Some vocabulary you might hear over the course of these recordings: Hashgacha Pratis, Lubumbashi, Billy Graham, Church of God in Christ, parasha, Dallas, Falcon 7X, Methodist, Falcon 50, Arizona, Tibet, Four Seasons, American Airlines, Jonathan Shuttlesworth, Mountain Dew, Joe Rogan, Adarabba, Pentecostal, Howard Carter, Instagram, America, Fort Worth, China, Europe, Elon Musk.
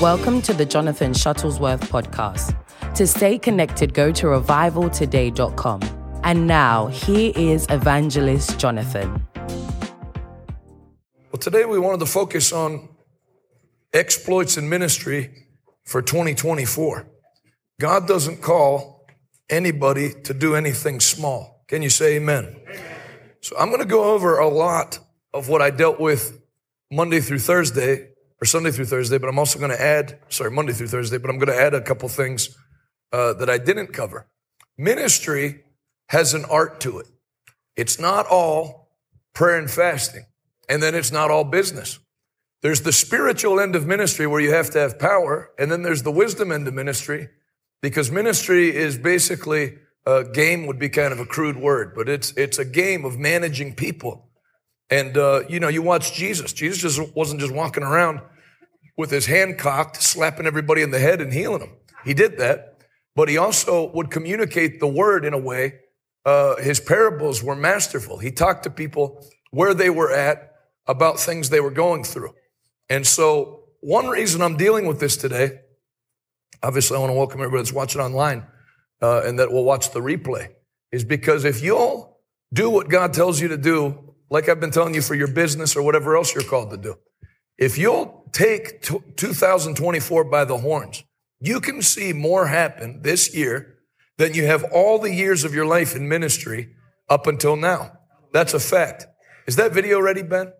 Welcome to the Jonathan Shuttlesworth podcast. To stay connected, go to RevivalToday.com. And now, here is Evangelist Jonathan. Well, today we wanted to focus on exploits in ministry for 2024. God doesn't call anybody to do anything small. Can you say amen? Amen. So I'm going to go over a lot of what I dealt with Monday through Thursday, but I'm going to add a couple things that I didn't cover. Ministry has an art to it. It's not all prayer and fasting, and then it's not all business. There's the spiritual end of ministry where you have to have power, and then there's the wisdom end of ministry, because ministry is basically a game would be kind of a crude word, but it's a game of managing people. And, you watch Jesus. Jesus wasn't just walking around with his hand cocked, slapping everybody in the head and healing them. He did that, but he also would communicate the word in a way. His parables were masterful. He talked to people where they were at about things they were going through. And so one reason I'm dealing with this today, obviously I want to welcome everybody that's watching online and that will watch the replay, is because if you'll do what God tells you to do, like I've been telling you for your business or whatever else you're called to do, if you'll take 2024 by the horns, you can see more happen this year than you have all the years of your life in ministry up until now. That's a fact. Is that video ready, Ben?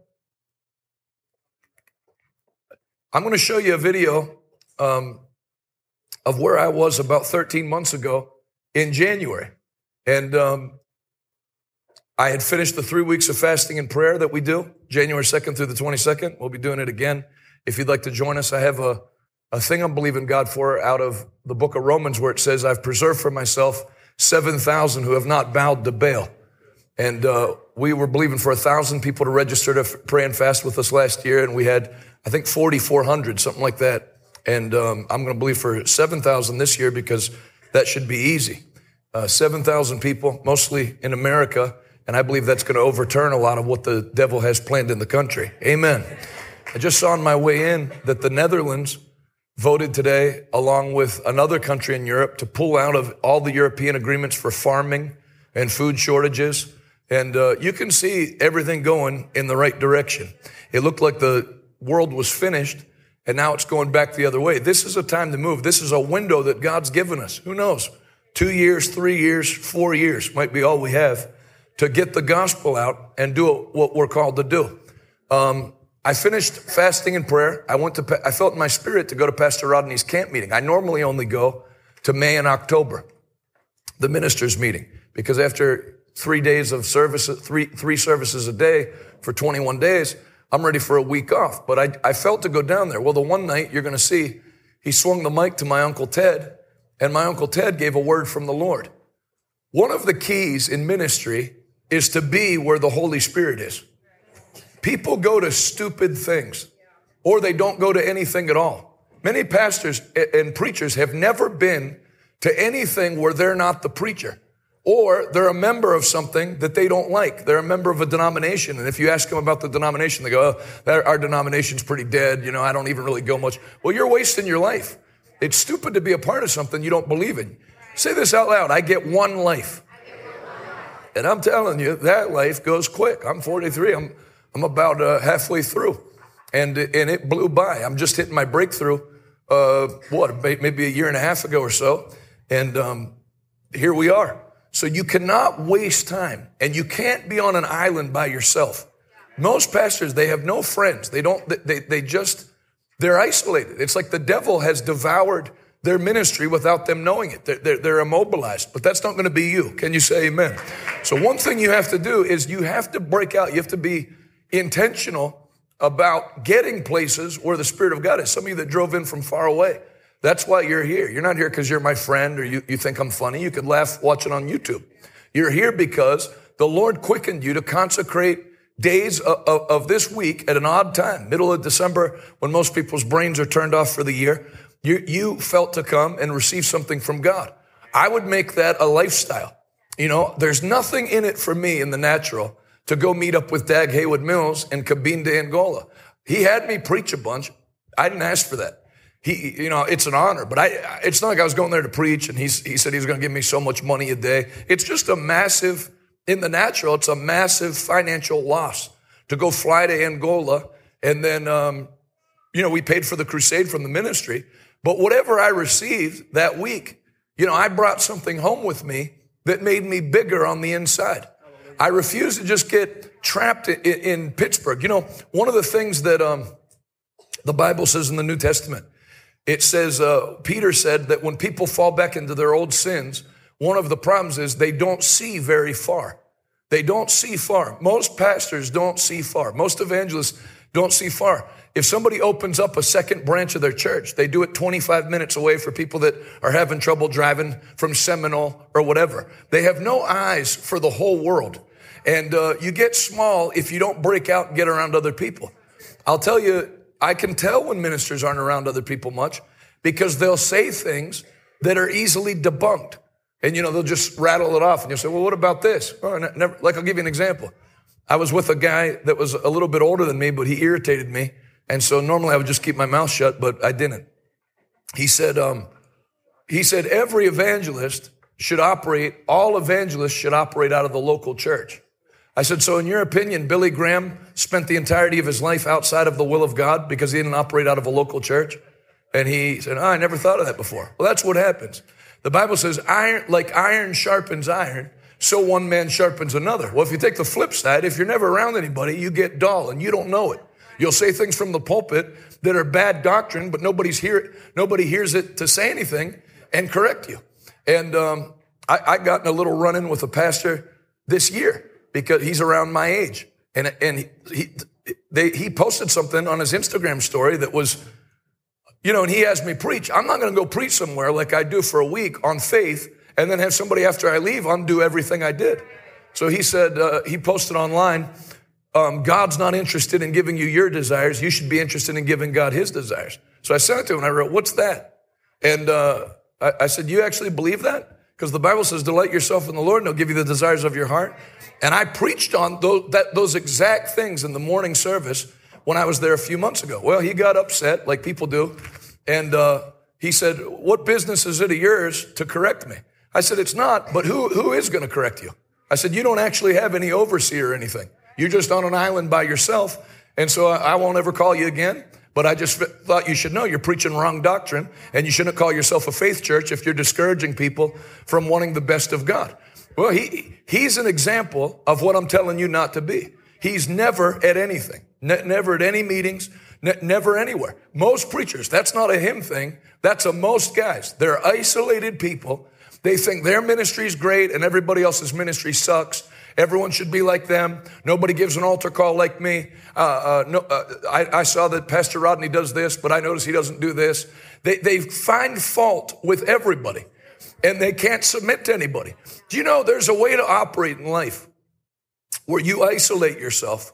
I'm going to show you a video of where I was about 13 months ago in January. And I had finished the 3 weeks of fasting and prayer that we do, January 2nd through the 22nd. We'll be doing it again. If you'd like to join us, I have a thing I'm believing God for out of the book of Romans where it says, I've preserved for myself 7,000 who have not bowed to Baal. And we were believing for 1,000 people to register to pray and fast with us last year. And we had, I think, 4,400, something like that. And I'm going to believe for 7,000 this year because that should be easy. 7,000 people, mostly in America. And I believe that's going to overturn a lot of what the devil has planned in the country. Amen. I just saw on my way in that the Netherlands voted today, along with another country in Europe, to pull out of all the European agreements for farming and food shortages. And you can see everything going in the right direction. It looked like the world was finished, and now it's going back the other way. This is a time to move. This is a window that God's given us. Who knows? 2 years, 3 years, 4 years might be all we have to get the gospel out and do what we're called to do. I finished fasting and prayer. I felt in my spirit to go to Pastor Rodney's camp meeting. I normally only go to May and October, the ministers' meeting, because after 3 days of services, three services a day for 21 days, I'm ready for a week off. But I felt to go down there. Well, the one night you're going to see, he swung the mic to my Uncle Ted, and my Uncle Ted gave a word from the Lord. One of the keys in ministry is to be where the Holy Spirit is. People go to stupid things, or they don't go to anything at all. Many pastors and preachers have never been to anything where they're not the preacher, or they're a member of something that they don't like. They're a member of a denomination, and if you ask them about the denomination, they go, oh, our denomination's pretty dead, I don't even really go much. Well, you're wasting your life. It's stupid to be a part of something you don't believe in. Say this out loud, I get one life. And I'm telling you, that life goes quick. I'm 43. I'm about halfway through. And it blew by. I'm just hitting my breakthrough, maybe a year and a half ago or so. And here we are. So you cannot waste time. And you can't be on an island by yourself. Most pastors, they have no friends. They're isolated. It's like the devil has devoured their ministry without them knowing it. They're immobilized, but that's not going to be you. Can you say amen? So one thing you have to do is you have to break out. You have to be intentional about getting places where the Spirit of God is. Some of you that drove in from far away, that's why you're here. You're not here because you're my friend or you think I'm funny. You could laugh watching on YouTube. You're here because the Lord quickened you to consecrate days of this week at an odd time, middle of December, when most people's brains are turned off for the year. You felt to come and receive something from God. I would make that a lifestyle. There's nothing in it for me in the natural to go meet up with Dag Heward-Mills and Cabinda, Angola. He had me preach a bunch. I didn't ask for that. He, you know, it's an honor, but it's not like I was going there to preach and he said he was going to give me so much money a day. It's just a massive, in the natural, it's a massive financial loss to go fly to Angola. And then, you know, we paid for the crusade from the ministry, but whatever I received that week, you know, I brought something home with me that made me bigger on the inside. I refuse to just get trapped in Pittsburgh. You know, one of the things that the Bible says in the New Testament, it says, Peter said that when people fall back into their old sins, one of the problems is they don't see very far. They don't see far. Most pastors don't see far. Most evangelists don't see far. If somebody opens up a second branch of their church, they do it 25 minutes away for people that are having trouble driving from Seminole or whatever. They have no eyes for the whole world. And you get small if you don't break out and get around other people. I'll tell you, I can tell when ministers aren't around other people much because they'll say things that are easily debunked. And, you know, they'll just rattle it off. And you'll say, well, what about this? Oh, never. Like, I'll give you an example. I was with a guy that was a little bit older than me, but he irritated me. And so normally I would just keep my mouth shut, but I didn't. He said every evangelist should operate, all evangelists should operate out of the local church. I said, so in your opinion, Billy Graham spent the entirety of his life outside of the will of God because he didn't operate out of a local church? And he said, oh, I never thought of that before. Well, that's what happens. The Bible says, iron sharpens iron, so one man sharpens another. Well, if you take the flip side, if you're never around anybody, you get dull and you don't know it. You'll say things from the pulpit that are bad doctrine, but nobody hears it to say anything and correct you. And I got in a little run-in with a pastor this year because he's around my age. And he posted something on his Instagram story that was, you know, and he asked me preach. I'm not going to go preach somewhere like I do for a week on faith and then have somebody after I leave undo everything I did. So he said, he posted online, God's not interested in giving you your desires. You should be interested in giving God his desires. So I sent it to him and I wrote, what's that? And I said, you actually believe that? Because the Bible says, delight yourself in the Lord and he'll give you the desires of your heart. And I preached on those exact things in the morning service when I was there a few months ago. Well, he got upset like people do. And he said, what business is it of yours to correct me? I said, it's not, but who is going to correct you? I said, you don't actually have any overseer or anything. You're just on an island by yourself, and so I won't ever call you again, but I just thought you should know you're preaching wrong doctrine, and you shouldn't call yourself a faith church if you're discouraging people from wanting the best of God. Well, he's an example of what I'm telling you not to be. He's never at anything, never at any meetings, never anywhere. Most preachers, that's not a him thing. That's a most guys. They're isolated people. They think their ministry's great and everybody else's ministry sucks. Everyone should be like them. Nobody gives an altar call like me. I saw that Pastor Rodney does this, but I notice he doesn't do this. They find fault with everybody, and they can't submit to anybody. Do you know there's a way to operate in life where you isolate yourself,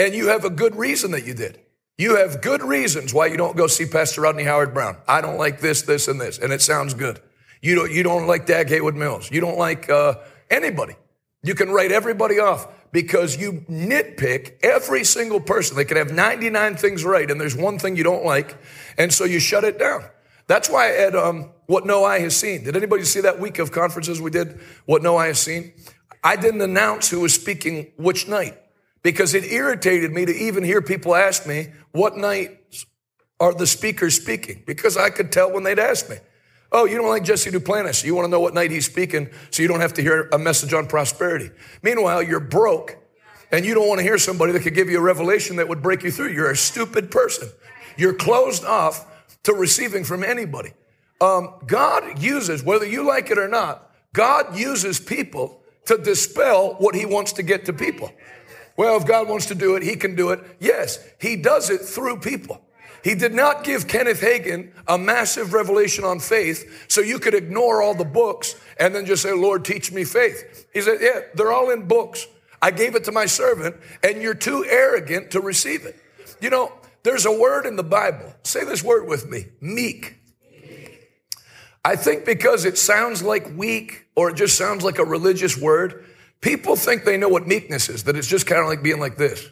and you have a good reason that you did. You have good reasons why you don't go see Pastor Rodney Howard Brown. I don't like this, this, and this, and it sounds good. You don't like Dag Heward-Mills. You don't like anybody. You can write everybody off because you nitpick every single person. They can have 99 things right, and there's one thing you don't like, and so you shut it down. That's why at What No Eye Has Seen. Did anybody see that week of conferences we did, What No Eye Has Seen? I didn't announce who was speaking which night because it irritated me to even hear people ask me, what nights are the speakers speaking? Because I could tell when they'd ask me. Oh, you don't like Jesse Duplantis. You want to know what night he's speaking so you don't have to hear a message on prosperity. Meanwhile, you're broke and you don't want to hear somebody that could give you a revelation that would break you through. You're a stupid person. You're closed off to receiving from anybody. God uses, whether you like it or not, God uses people to dispel what he wants to get to people. Well, if God wants to do it, he can do it. Yes, he does it through people. He did not give Kenneth Hagin a massive revelation on faith so you could ignore all the books and then just say, Lord, teach me faith. He said, yeah, they're all in books. I gave it to my servant, and you're too arrogant to receive it. You know, there's a word in the Bible. Say this word with me, meek. I think because it sounds like weak or it just sounds like a religious word, people think they know what meekness is, that it's just kind of like being like this.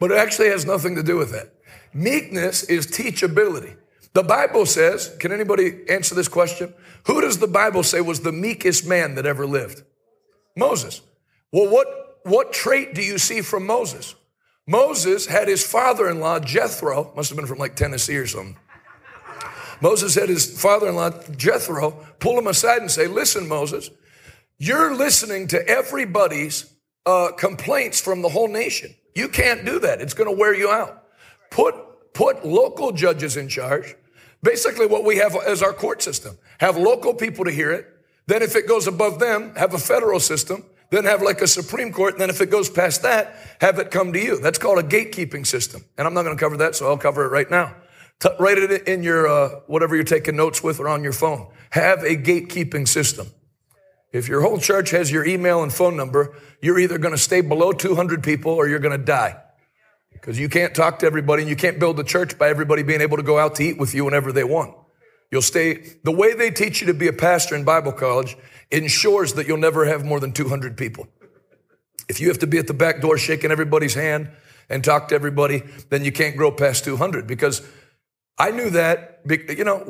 But it actually has nothing to do with that. Meekness is teachability. The Bible says, can anybody answer this question? Who does the Bible say was the meekest man that ever lived? Moses. Well, what trait do you see from Moses? Moses had his father-in-law, Jethro, must have been from like Tennessee or something. Moses had his father-in-law, Jethro, pull him aside and say, listen, Moses, you're listening to everybody's complaints from the whole nation. You can't do that. It's going to wear you out. Put local judges in charge. Basically what we have as our court system. Have local people to hear it. Then if it goes above them, have a federal system. Then have like a Supreme Court. And then if it goes past that, have it come to you. That's called a gatekeeping system. And I'm not going to cover that, so I'll cover it right now. Write it in your, whatever you're taking notes with or on your phone. Have a gatekeeping system. If your whole church has your email and phone number, you're either going to stay below 200 people or you're going to die. Because you can't talk to everybody and you can't build a church by everybody being able to go out to eat with you whenever they want. You'll stay. The way they teach you to be a pastor in Bible college ensures that you'll never have more than 200 people. If you have to be at the back door shaking everybody's hand and talk to everybody, then you can't grow past 200 because I knew that, you know,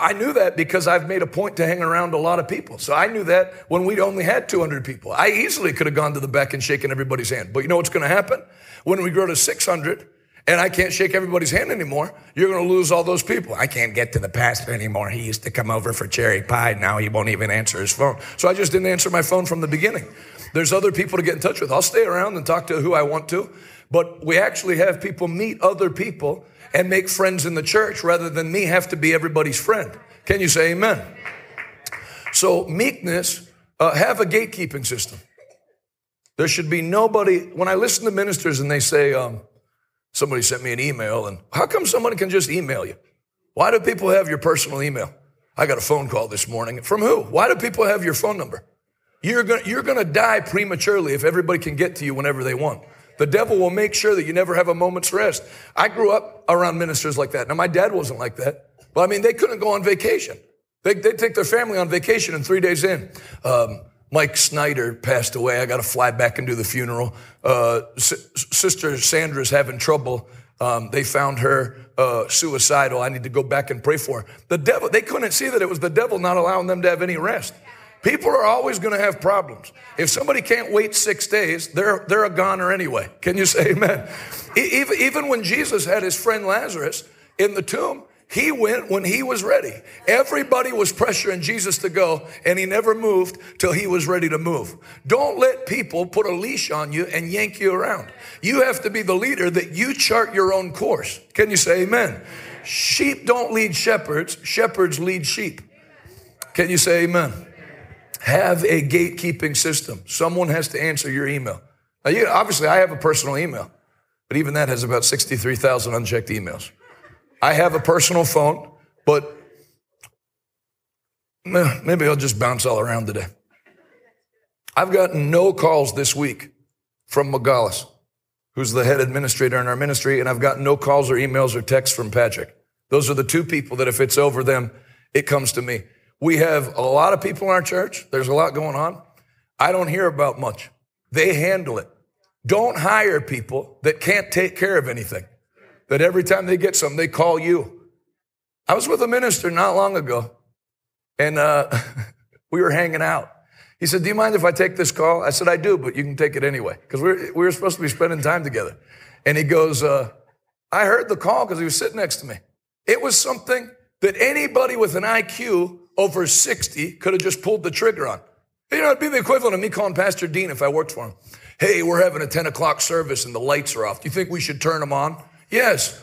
I knew that because I've made a point to hang around a lot of people. So I knew that when we only had 200 people, I easily could have gone to the back and shaken everybody's hand. But you know what's going to happen? When we grow to 600 and I can't shake everybody's hand anymore, you're going to lose all those people. I can't get to the pastor anymore. He used to come over for cherry pie. Now he won't even answer his phone. So I just didn't answer my phone from the beginning. There's other people to get in touch with. I'll stay around and talk to who I want to. But we actually have people meet other people and make friends in the church rather than me have to be everybody's friend. Can you say amen? So meekness, have a gatekeeping system. There should be nobody. When I listen to ministers and they say, somebody sent me an email, and how come someone can just email you? Why do people have your personal email? I got a phone call this morning. From who? Why do people have your phone number? You're gonna die prematurely if everybody can get to you whenever they want. The devil will make sure that you never have a moment's rest. I grew up around ministers like that. Now, my dad wasn't like that. But, I mean, they couldn't go on vacation. They'd take their family on vacation, and 3 days in, Mike Snyder passed away. I got to fly back and do the funeral. Sister Sandra's having trouble. They found her suicidal. I need to go back and pray for her. The devil, they couldn't see that it was the devil not allowing them to have any rest. People are always going to have problems. If somebody can't wait 6 days, they're a goner anyway. Can you say amen? Even when Jesus had his friend Lazarus in the tomb, he went when he was ready. Everybody was pressuring Jesus to go, and he never moved till he was ready to move. Don't let people put a leash on you and yank you around. You have to be the leader that you chart your own course. Can you say amen? Sheep don't lead shepherds. Shepherds lead sheep. Can you say amen? Have a gatekeeping system. Someone has to answer your email. Now, obviously, I have a personal email, but even that has about 63,000 unchecked emails. I have a personal phone, but maybe I'll just bounce all around today. I've gotten no calls this week from Magalis, who's the head administrator in our ministry, and I've gotten no calls or emails or texts from Patrick. Those are the two people that if it's over them, it comes to me. We have a lot of people in our church. There's a lot going on. I don't hear about much. They handle it. Don't hire people that can't take care of anything, that every time they get something, they call you. I was with a minister not long ago, and we were hanging out. He said, do you mind if I take this call? I said, I do, but you can take it anyway, because we were supposed to be spending time together. And he goes, I heard the call because he was sitting next to me. It was something that anybody with an IQ over 60 could have just pulled the trigger on. You know, it'd be the equivalent of me calling Pastor Dean if I worked for him. Hey, we're having a 10 o'clock service and the lights are off. Do you think we should turn them on? Yes.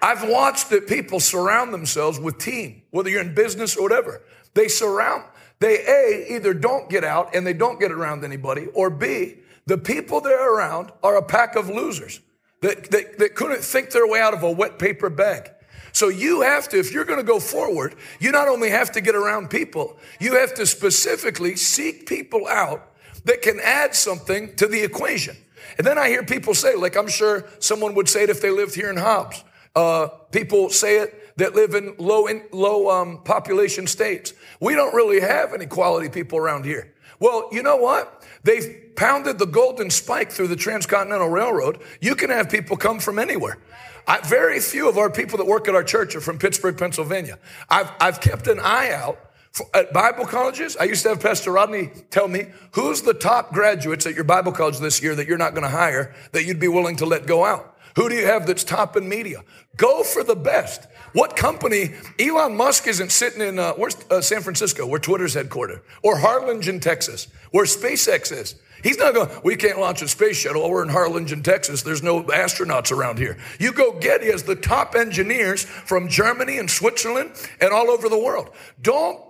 I've watched that people surround themselves with team, whether you're in business or whatever. They either don't get out and they don't get around anybody, or B, the people they're around are a pack of losers that couldn't think their way out of a wet paper bag. So you have to, if you're going to go forward, you not only have to get around people, you have to specifically seek people out that can add something to the equation. And then I hear people say, like I'm sure someone would say it if they lived here in Hobbs. People say it that live in low population states. We don't really have any quality people around here. Well, you know what? They've pounded the golden spike through the Transcontinental Railroad. You can have people come from anywhere. Very few of our people that work at our church are from Pittsburgh, Pennsylvania. I've kept an eye out. At Bible colleges, I used to have Pastor Rodney tell me, who's the top graduates at your Bible college this year that you're not going to hire, that you'd be willing to let go out? Who do you have that's top in media? Go for the best. What company? Elon Musk isn't sitting in San Francisco, where Twitter's headquartered, or Harlingen, Texas, where SpaceX is. He's not going, we can't launch a space shuttle. We're in Harlingen, Texas. There's no astronauts around here. You go get, he has the top engineers from Germany and Switzerland and all over the world. Don't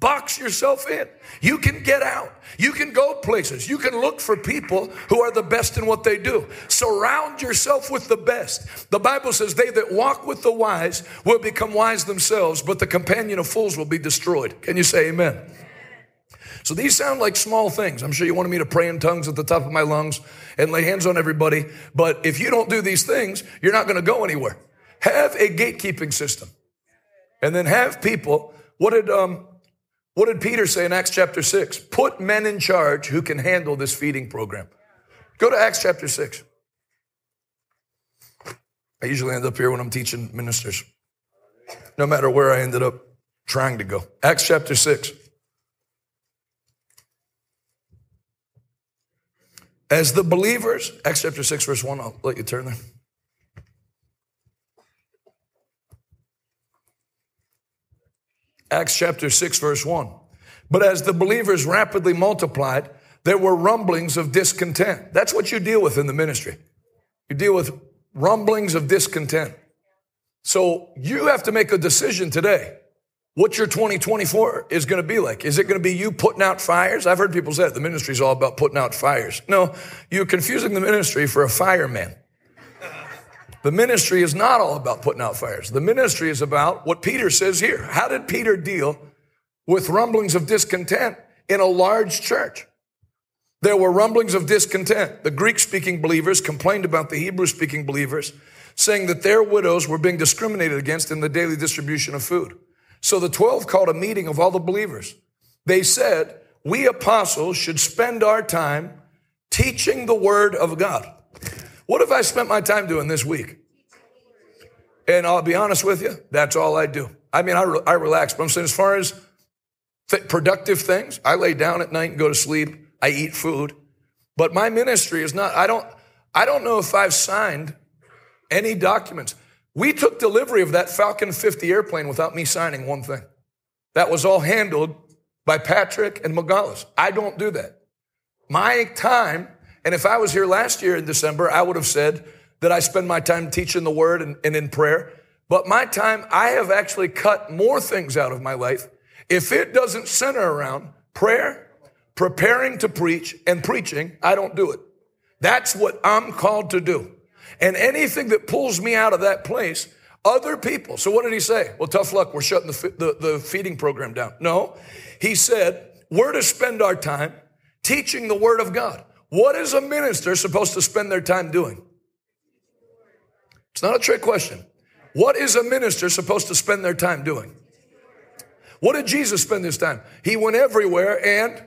box yourself in. You can get out. You can go places. You can look for people who are the best in what they do. Surround yourself with the best. The Bible says, they that walk with the wise will become wise themselves, but the companion of fools will be destroyed. Can you say amen? So these sound like small things. I'm sure you wanted me to pray in tongues at the top of my lungs and lay hands on everybody. But if you don't do these things, you're not going to go anywhere. Have a gatekeeping system. And then have people. What did Peter say in Acts chapter 6? Put men in charge who can handle this feeding program. Go to Acts chapter 6. I usually end up here when I'm teaching ministers, no matter where I ended up trying to go. Acts chapter 6. As the believers, Acts chapter 6, verse 1, I'll let you turn there. Acts chapter 6, verse 1. But as the believers rapidly multiplied, there were rumblings of discontent. That's what you deal with in the ministry. You deal with rumblings of discontent. So you have to make a decision today. What your 2024 is going to be like. Is it going to be you putting out fires? I've heard people say the ministry is all about putting out fires. No, you're confusing the ministry for a fireman. The ministry is not all about putting out fires. The ministry is about what Peter says here. How did Peter deal with rumblings of discontent in a large church? There were rumblings of discontent. The Greek-speaking believers complained about the Hebrew-speaking believers, saying that their widows were being discriminated against in the daily distribution of food. So the 12 called a meeting of all the believers. They said, we apostles should spend our time teaching the word of God. What have I spent my time doing this week? And I'll be honest with you, that's all I do. I mean, I relax, but I'm saying as far as productive things, I lay down at night and go to sleep. I eat food. But my ministry is not, I don't know if I've signed any documents. We took delivery of that Falcon 50 airplane without me signing one thing. That was all handled by Patrick and Magalis. I don't do that. My time. And if I was here last year in December, I would have said that I spend my time teaching the word and in prayer. But my time, I have actually cut more things out of my life. If it doesn't center around prayer, preparing to preach, and preaching, I don't do it. That's what I'm called to do. And anything that pulls me out of that place, other people. So what did he say? Well, tough luck. We're shutting the feeding program down. No, he said, we're to spend our time teaching the word of God. What is a minister supposed to spend their time doing? It's not a trick question. What is a minister supposed to spend their time doing? What did Jesus spend his time? He went everywhere and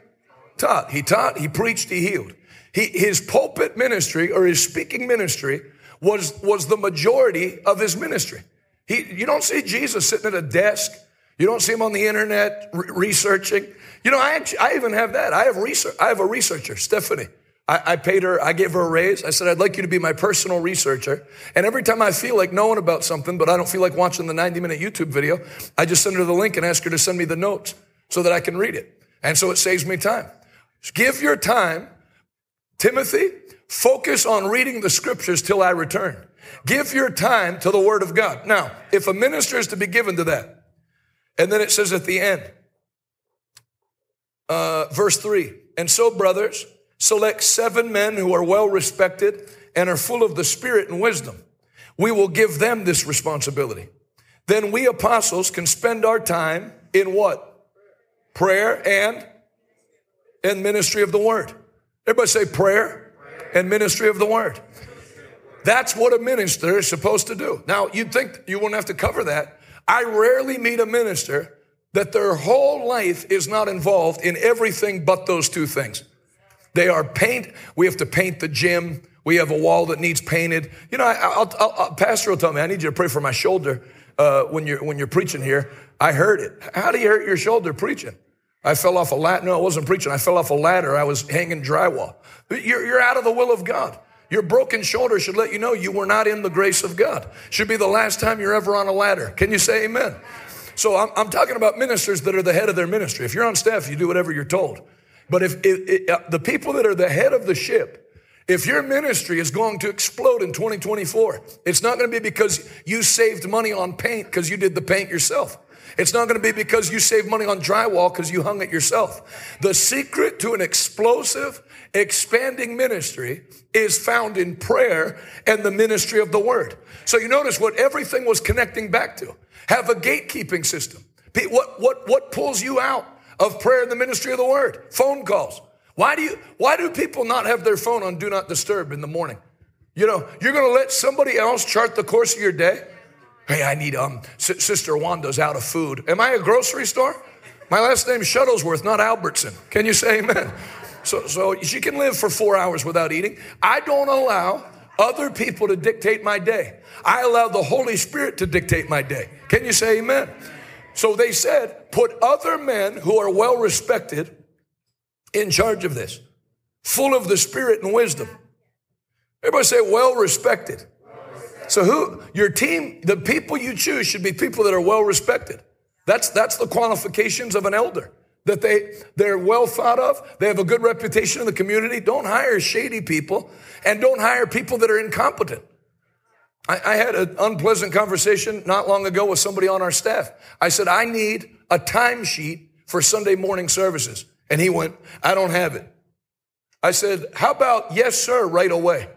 taught. He taught, he preached, he healed. His pulpit ministry or his speaking ministry was the majority of his ministry. You don't see Jesus sitting at a desk. You don't see him on the internet researching. You know, I even have that. I have a researcher, Stephanie. I paid her, I gave her a raise. I said, I'd like you to be my personal researcher. And every time I feel like knowing about something, but I don't feel like watching the 90-minute YouTube video, I just send her the link and ask her to send me the notes so that I can read it. And so it saves me time. Give your time, Timothy, focus on reading the scriptures till I return. Give your time to the word of God. Now, if a minister is to be given to that, and then it says at the end, verse 3, and so, brothers, select 7 men who are well respected and are full of the Spirit and wisdom. We will give them this responsibility. Then we apostles can spend our time in what? Prayer and ministry of the word. Everybody say prayer and ministry of the word. That's what a minister is supposed to do. Now, you'd think you wouldn't have to cover that. I rarely meet a minister that their whole life is not involved in everything but those two things. They are paint. We have to paint the gym. We have a wall that needs painted. You know, pastor will tell me, I need you to pray for my shoulder when you're preaching here. I hurt it. How do you hurt your shoulder preaching? I fell off a ladder. No, I wasn't preaching. I fell off a ladder. I was hanging drywall. You're out of the will of God. Your broken shoulder should let you know you were not in the grace of God. Should be the last time you're ever on a ladder. Can you say amen? So I'm talking about ministers that are the head of their ministry. If you're on staff, you do whatever you're told. But if the people that are the head of the ship, if your ministry is going to explode in 2024, it's not going to be because you saved money on paint because you did the paint yourself. It's not going to be because you saved money on drywall because you hung it yourself. The secret to an explosive, expanding ministry is found in prayer and the ministry of the word. So you notice what everything was connecting back to. Have a gatekeeping system. What pulls you out of prayer and the ministry of the word? Phone calls. Why do people not have their phone on do not disturb in the morning? You know, you're going to let somebody else chart the course of your day. Hey, I need, Sister Wanda's out of food. Am I a grocery store? My last name's Shuttlesworth, not Albertson. Can you say amen? So she can live for 4 hours without eating. I don't allow other people to dictate my day. I allow the Holy Spirit to dictate my day. Can you say amen? So they said, put other men who are well respected in charge of this, full of the Spirit and wisdom. Everybody say well respected. So who your team, the people you choose should be people that are well respected. That's the qualifications of an elder, that they're well thought of. They have a good reputation in the community. Don't hire shady people, and don't hire people that are incompetent. I had an unpleasant conversation not long ago with somebody on our staff. I said, I need a timesheet for Sunday morning services. And he went, I don't have it. I said, how about yes, sir, right away?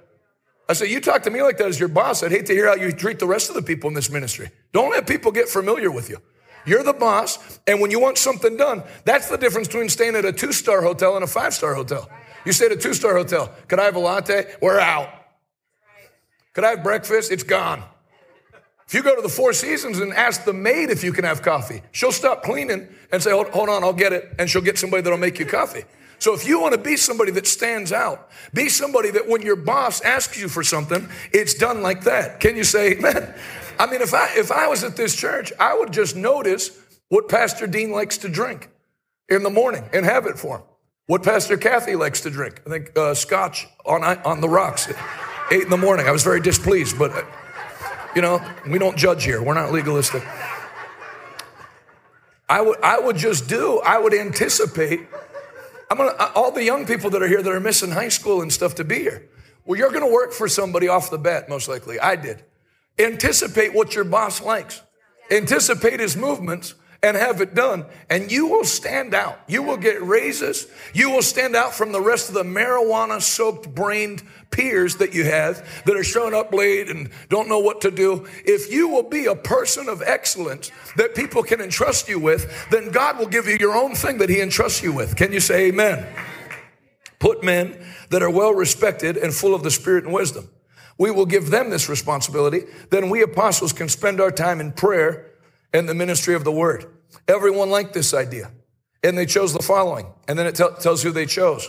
I said, you talk to me like that as your boss. I'd hate to hear how you treat the rest of the people in this ministry. Don't let people get familiar with you. You're the boss, and when you want something done, that's the difference between staying at a 2-star hotel and a 5-star hotel. You stay at a 2-star hotel. Could I have a latte? We're out. Could I have breakfast? It's gone. If you go to the Four Seasons and ask the maid if you can have coffee, she'll stop cleaning and say, hold on, I'll get it, and she'll get somebody that'll make you coffee. So if you want to be somebody that stands out, be somebody that when your boss asks you for something, it's done like that. Can you say amen? I mean, if I was at this church, I would just notice what Pastor Dean likes to drink in the morning and have it for him. What Pastor Kathy likes to drink. I think scotch on the rocks at 8 in the morning. I was very displeased, but, you know, we don't judge here. We're not legalistic. I would anticipate. All the young people that are here that are missing high school and stuff to be here. Well, you're going to work for somebody off the bat, most likely. I did. Anticipate what your boss likes. Anticipate his movements and have it done. And you will stand out. You will get raises. You will stand out from the rest of the marijuana-soaked brained peers that you have that are showing up late and don't know what to do. If you will be a person of excellence that people can entrust you with, then God will give you your own thing that he entrusts you with. Can you say amen? Put men that are well respected and full of the Spirit and wisdom. We will give them this responsibility. Then we apostles can spend our time in prayer and the ministry of the word. Everyone liked this idea. And they chose the following. And then it tells who they chose.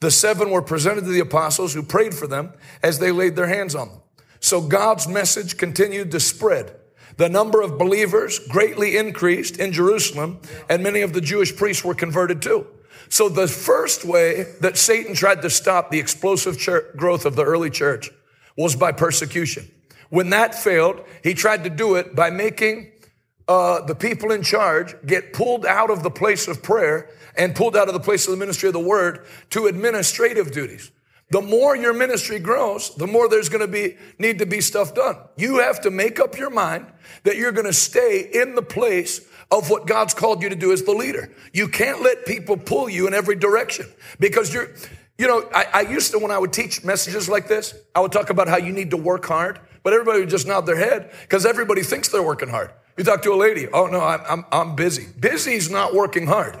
The 7 were presented to the apostles who prayed for them as they laid their hands on them. So God's message continued to spread. The number of believers greatly increased in Jerusalem, and many of the Jewish priests were converted too. So the first way that Satan tried to stop the explosive growth of the early church was by persecution. When that failed, he tried to do it by making the people in charge get pulled out of the place of prayer and pulled out of the place of the ministry of the word to administrative duties. The more your ministry grows, the more there's going to be need to be stuff done. You have to make up your mind that you're going to stay in the place of what God's called you to do as the leader. You can't let people pull you in every direction because you're, you know, I used to, when I would teach messages like this, I would talk about how you need to work hard, but everybody would just nod their head because everybody thinks they're working hard. You talk to a lady, oh no, I'm busy. Busy's not working hard.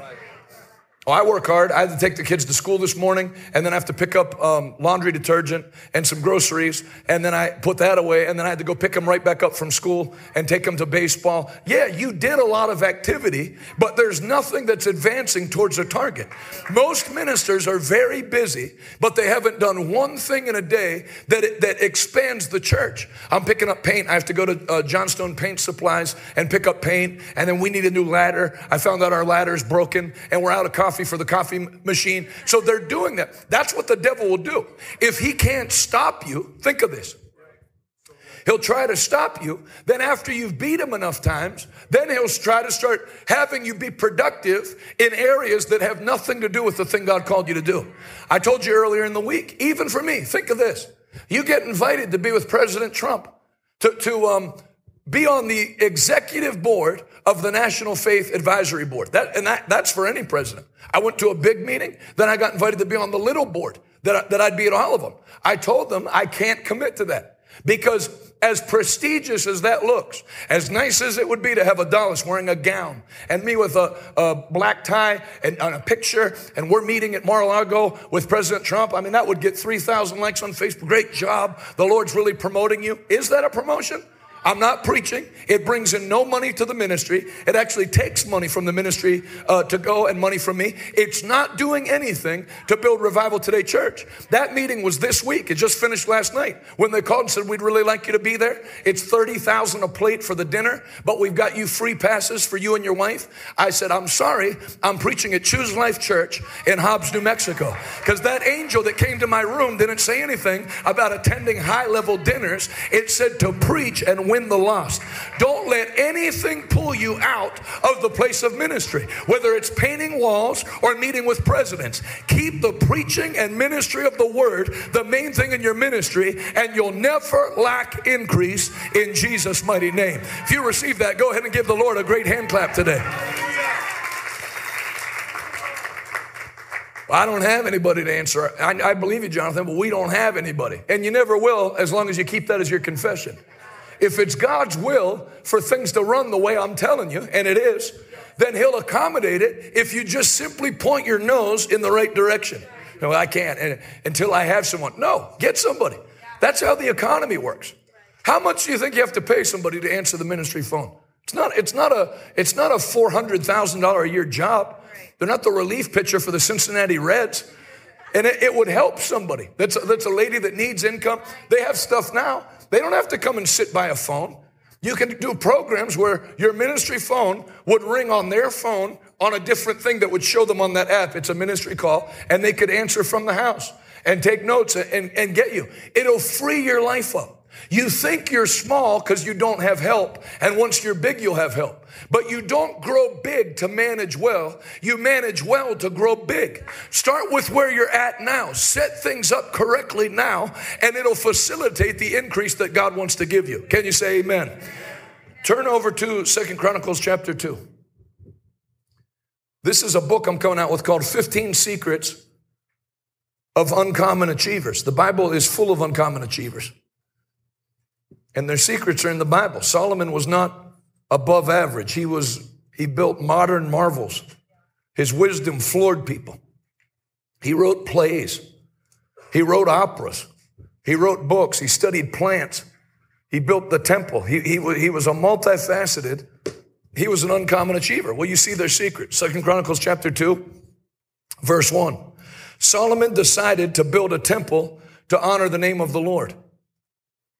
Oh, I work hard. I had to take the kids to school this morning, and then I have to pick up laundry detergent and some groceries, and then I put that away, and then I had to go pick them right back up from school and take them to baseball. Yeah, you did a lot of activity, but there's nothing that's advancing towards a target. Most ministers are very busy, but they haven't done one thing in a day that expands the church. I'm picking up paint. I have to go to Johnstone Paint Supplies and pick up paint, and then we need a new ladder. I found out our ladder's broken, and we're out of coffee for the coffee machine. So they're doing that. That's what the devil will do. If he can't stop you, think of this. He'll try to stop you. Then after you've beat him enough times, then he'll try to start having you be productive in areas that have nothing to do with the thing God called you to do. I told you earlier in the week, even for me, think of this. You get invited to be with President Trump, to be on the executive board of the National Faith Advisory Board. That's for any president. I went to a big meeting, then I got invited to be on the little board that I'd be at all of them. I told them I can't commit to that because as prestigious as that looks, as nice as it would be to have a Dallas wearing a gown and me with a black tie and on a picture, and we're meeting at Mar-a-Lago with President Trump, I mean, that would get 3,000 likes on Facebook. Great job. The Lord's really promoting you. Is that a promotion? I'm not preaching. It brings in no money to the ministry. It actually takes money from the ministry to go and money from me. It's not doing anything to build Revival Today Church. That meeting was this week. It just finished last night when they called and said, we'd really like you to be there. It's $30,000 a plate for the dinner, but we've got you free passes for you and your wife. I said, I'm sorry. I'm preaching at Choose Life Church in Hobbs, New Mexico, because that angel that came to my room didn't say anything about attending high-level dinners. It said to preach and win the lost. Don't let anything pull you out of the place of ministry, whether it's painting walls or meeting with presidents. Keep the preaching and ministry of the word the main thing in your ministry, and you'll never lack increase in Jesus' mighty name. If you receive that, go ahead and give the Lord a great hand clap today. I don't have anybody to answer. I believe you, Jonathan, but we don't have anybody. And you never will, as long as you keep that as your confession. If it's God's will for things to run the way I'm telling you, and it is, then he'll accommodate it if you just simply point your nose in the right direction. No, I can't until I have someone. No, get somebody. That's how the economy works. How much do you think you have to pay somebody to answer the ministry phone? It's not a $400,000 a year job. They're not the relief pitcher for the Cincinnati Reds. And it would help somebody. That's a lady that needs income. They have stuff now. They don't have to come and sit by a phone. You can do programs where your ministry phone would ring on their phone on a different thing that would show them on that app. It's a ministry call, and they could answer from the house and take notes and get you. It'll free your life up. You think you're small because you don't have help, and once you're big, you'll have help. But you don't grow big to manage well. You manage well to grow big. Start with where you're at now. Set things up correctly now, and it'll facilitate the increase that God wants to give you. Can you say amen? Amen. Turn over to 2 Chronicles chapter 2. This is a book I'm coming out with called 15 Secrets of Uncommon Achievers. The Bible is full of uncommon achievers, and their secrets are in the Bible. Solomon was not above average. He built modern marvels. His wisdom floored people. He wrote plays. He wrote operas. He wrote books. He studied plants. He built the temple. He was a multifaceted. He was an uncommon achiever. Well, you see their secret. 2 Chronicles chapter 2, verse 1. Solomon decided to build a temple to honor the name of the Lord,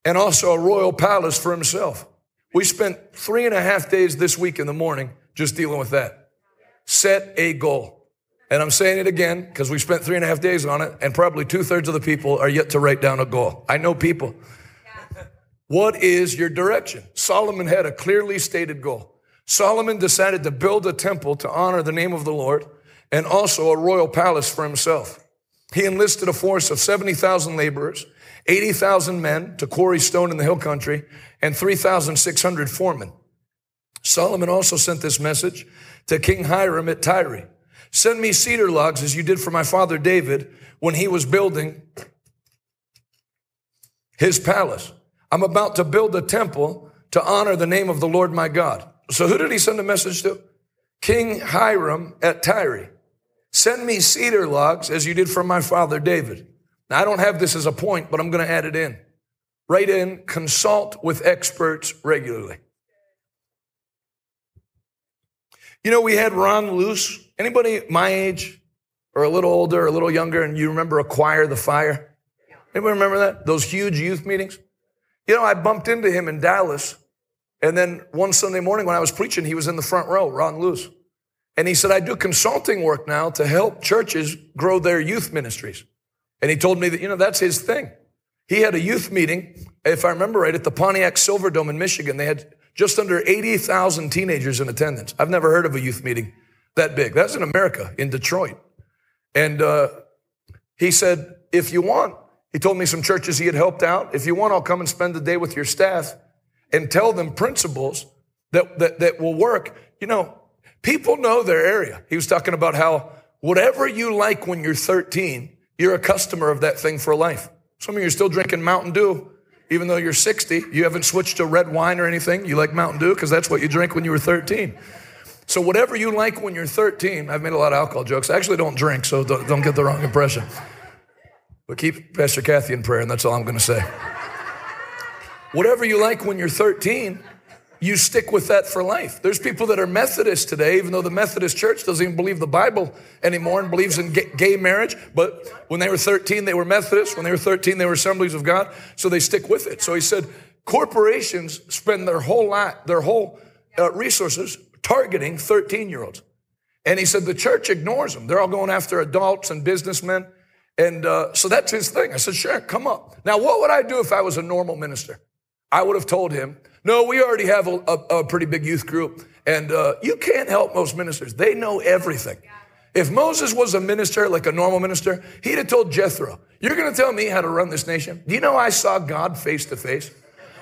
and also a royal palace for himself. We spent 3.5 days this week in the morning just dealing with that. Set a goal. And I'm saying it again because we spent 3.5 days on it, and probably 2/3 of the people are yet to write down a goal. I know people. Yeah. What is your direction? Solomon had a clearly stated goal. Solomon decided to build a temple to honor the name of the Lord, and also a royal palace for himself. He enlisted a force of 70,000 laborers, 80,000 men to quarry stone in the hill country, and 3,600 foremen. Solomon also sent this message to King Hiram at Tyre. Send me cedar logs as you did for my father David when he was building his palace. I'm about to build a temple to honor the name of the Lord my God. So who did he send a message to? King Hiram at Tyre. Send me cedar logs as you did from my father David. Now, I don't have this as a point, but I'm going to add it in. Right in, consult with experts regularly. You know, we had Ron Luce. Anybody my age or a little older or a little younger, and you remember Acquire the Fire? Anybody remember that? Those huge youth meetings? You know, I bumped into him in Dallas, and then one Sunday morning when I was preaching, he was in the front row, Ron Luce. And he said, I do consulting work now to help churches grow their youth ministries. And he told me that, you know, that's his thing. He had a youth meeting, if I remember right, at the Pontiac Silverdome in Michigan. They had just under 80,000 teenagers in attendance. I've never heard of a youth meeting that big. That's in America, in Detroit. And he said, if you want, he told me some churches he had helped out. If you want, I'll come and spend the day with your staff and tell them principles that will work. You know, people know their area. He was talking about how whatever you like when you're 13, you're a customer of that thing for life. Some of you are still drinking Mountain Dew, even though you're 60. You haven't switched to red wine or anything. You like Mountain Dew because that's what you drink when you were 13. So whatever you like when you're 13, I've made a lot of alcohol jokes. I actually don't drink, so don't get the wrong impression. But keep Pastor Kathy in prayer, and that's all I'm going to say. Whatever you like when you're 13, you stick with that for life. There's people that are Methodist today, even though the Methodist church doesn't even believe the Bible anymore and believes in gay marriage. But when they were 13, they were Methodist. When they were 13, they were Assemblies of God. So they stick with it. So he said, corporations spend their whole resources targeting 13-year-olds. And he said, the church ignores them. They're all going after adults and businessmen. And so that's his thing. I said, sure, come up. Now, what would I do if I was a normal minister? I would have told him, no, we already have a pretty big youth group, and you can't help most ministers. They know everything. If Moses was a minister, like a normal minister, he'd have told Jethro, you're going to tell me how to run this nation? Do you know I saw God face to face?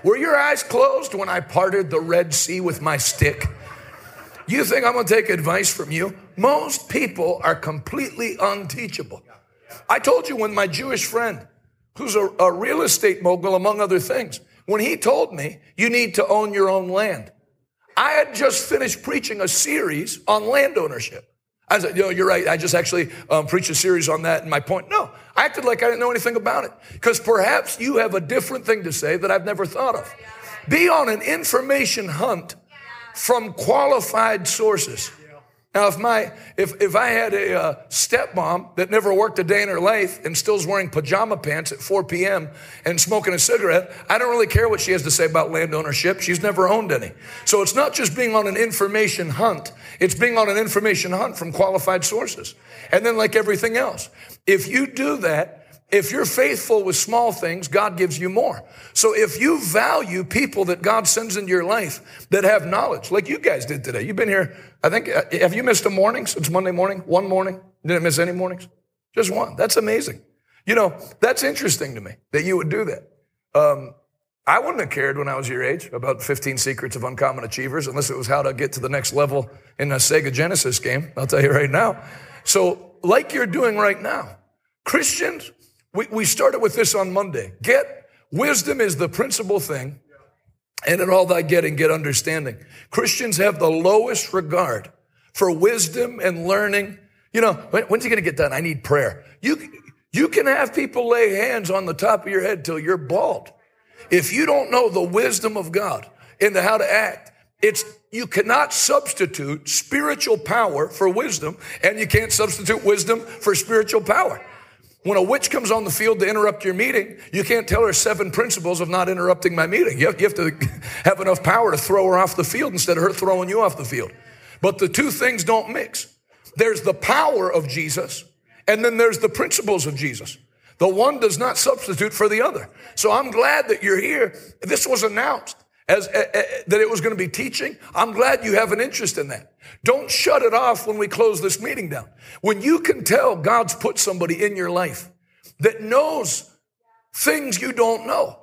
Were your eyes closed when I parted the Red Sea with my stick? You think I'm going to take advice from you? Most people are completely unteachable. I told you when my Jewish friend, who's a real estate mogul, among other things, when he told me, you need to own your own land. I had just finished preaching a series on land ownership. I said, you're right. I just actually preached a series on that. And my point, no, I acted like I didn't know anything about it because perhaps you have a different thing to say that I've never thought of. Be on an information hunt from qualified sources. Now, if I had a stepmom that never worked a day in her life and still's wearing pajama pants at 4 p.m. and smoking a cigarette, I don't really care what she has to say about land ownership. She's never owned any. So it's not just being on an information hunt. It's being on an information hunt from qualified sources. And then like everything else, if you do that, if you're faithful with small things, God gives you more. So if you value people that God sends into your life that have knowledge, like you guys did today. You've been here, I think, have you missed a morning since Monday morning? One morning? Didn't miss any mornings? Just one. That's amazing. You know, that's interesting to me that you would do that. I wouldn't have cared when I was your age about 15 secrets of uncommon achievers unless it was how to get to the next level in a Sega Genesis game. I'll tell you right now. So like you're doing right now, Christians, we started with this on Monday. Get wisdom is the principal thing, and in all thy getting, get understanding. Christians have the lowest regard for wisdom and learning. You know, when's he going to get done? I need prayer. You can have people lay hands on the top of your head till you're bald. If you don't know the wisdom of God into how to act, you cannot substitute spiritual power for wisdom, and you can't substitute wisdom for spiritual power. When a witch comes on the field to interrupt your meeting, you can't tell her 7 principles of not interrupting my meeting. You have to have enough power to throw her off the field instead of her throwing you off the field. But the two things don't mix. There's the power of Jesus, and then there's the principles of Jesus. The one does not substitute for the other. So I'm glad that you're here. This was announced that it was going to be teaching. I'm glad you have an interest in that. Don't shut it off when we close this meeting down. When you can tell God's put somebody in your life that knows things you don't know.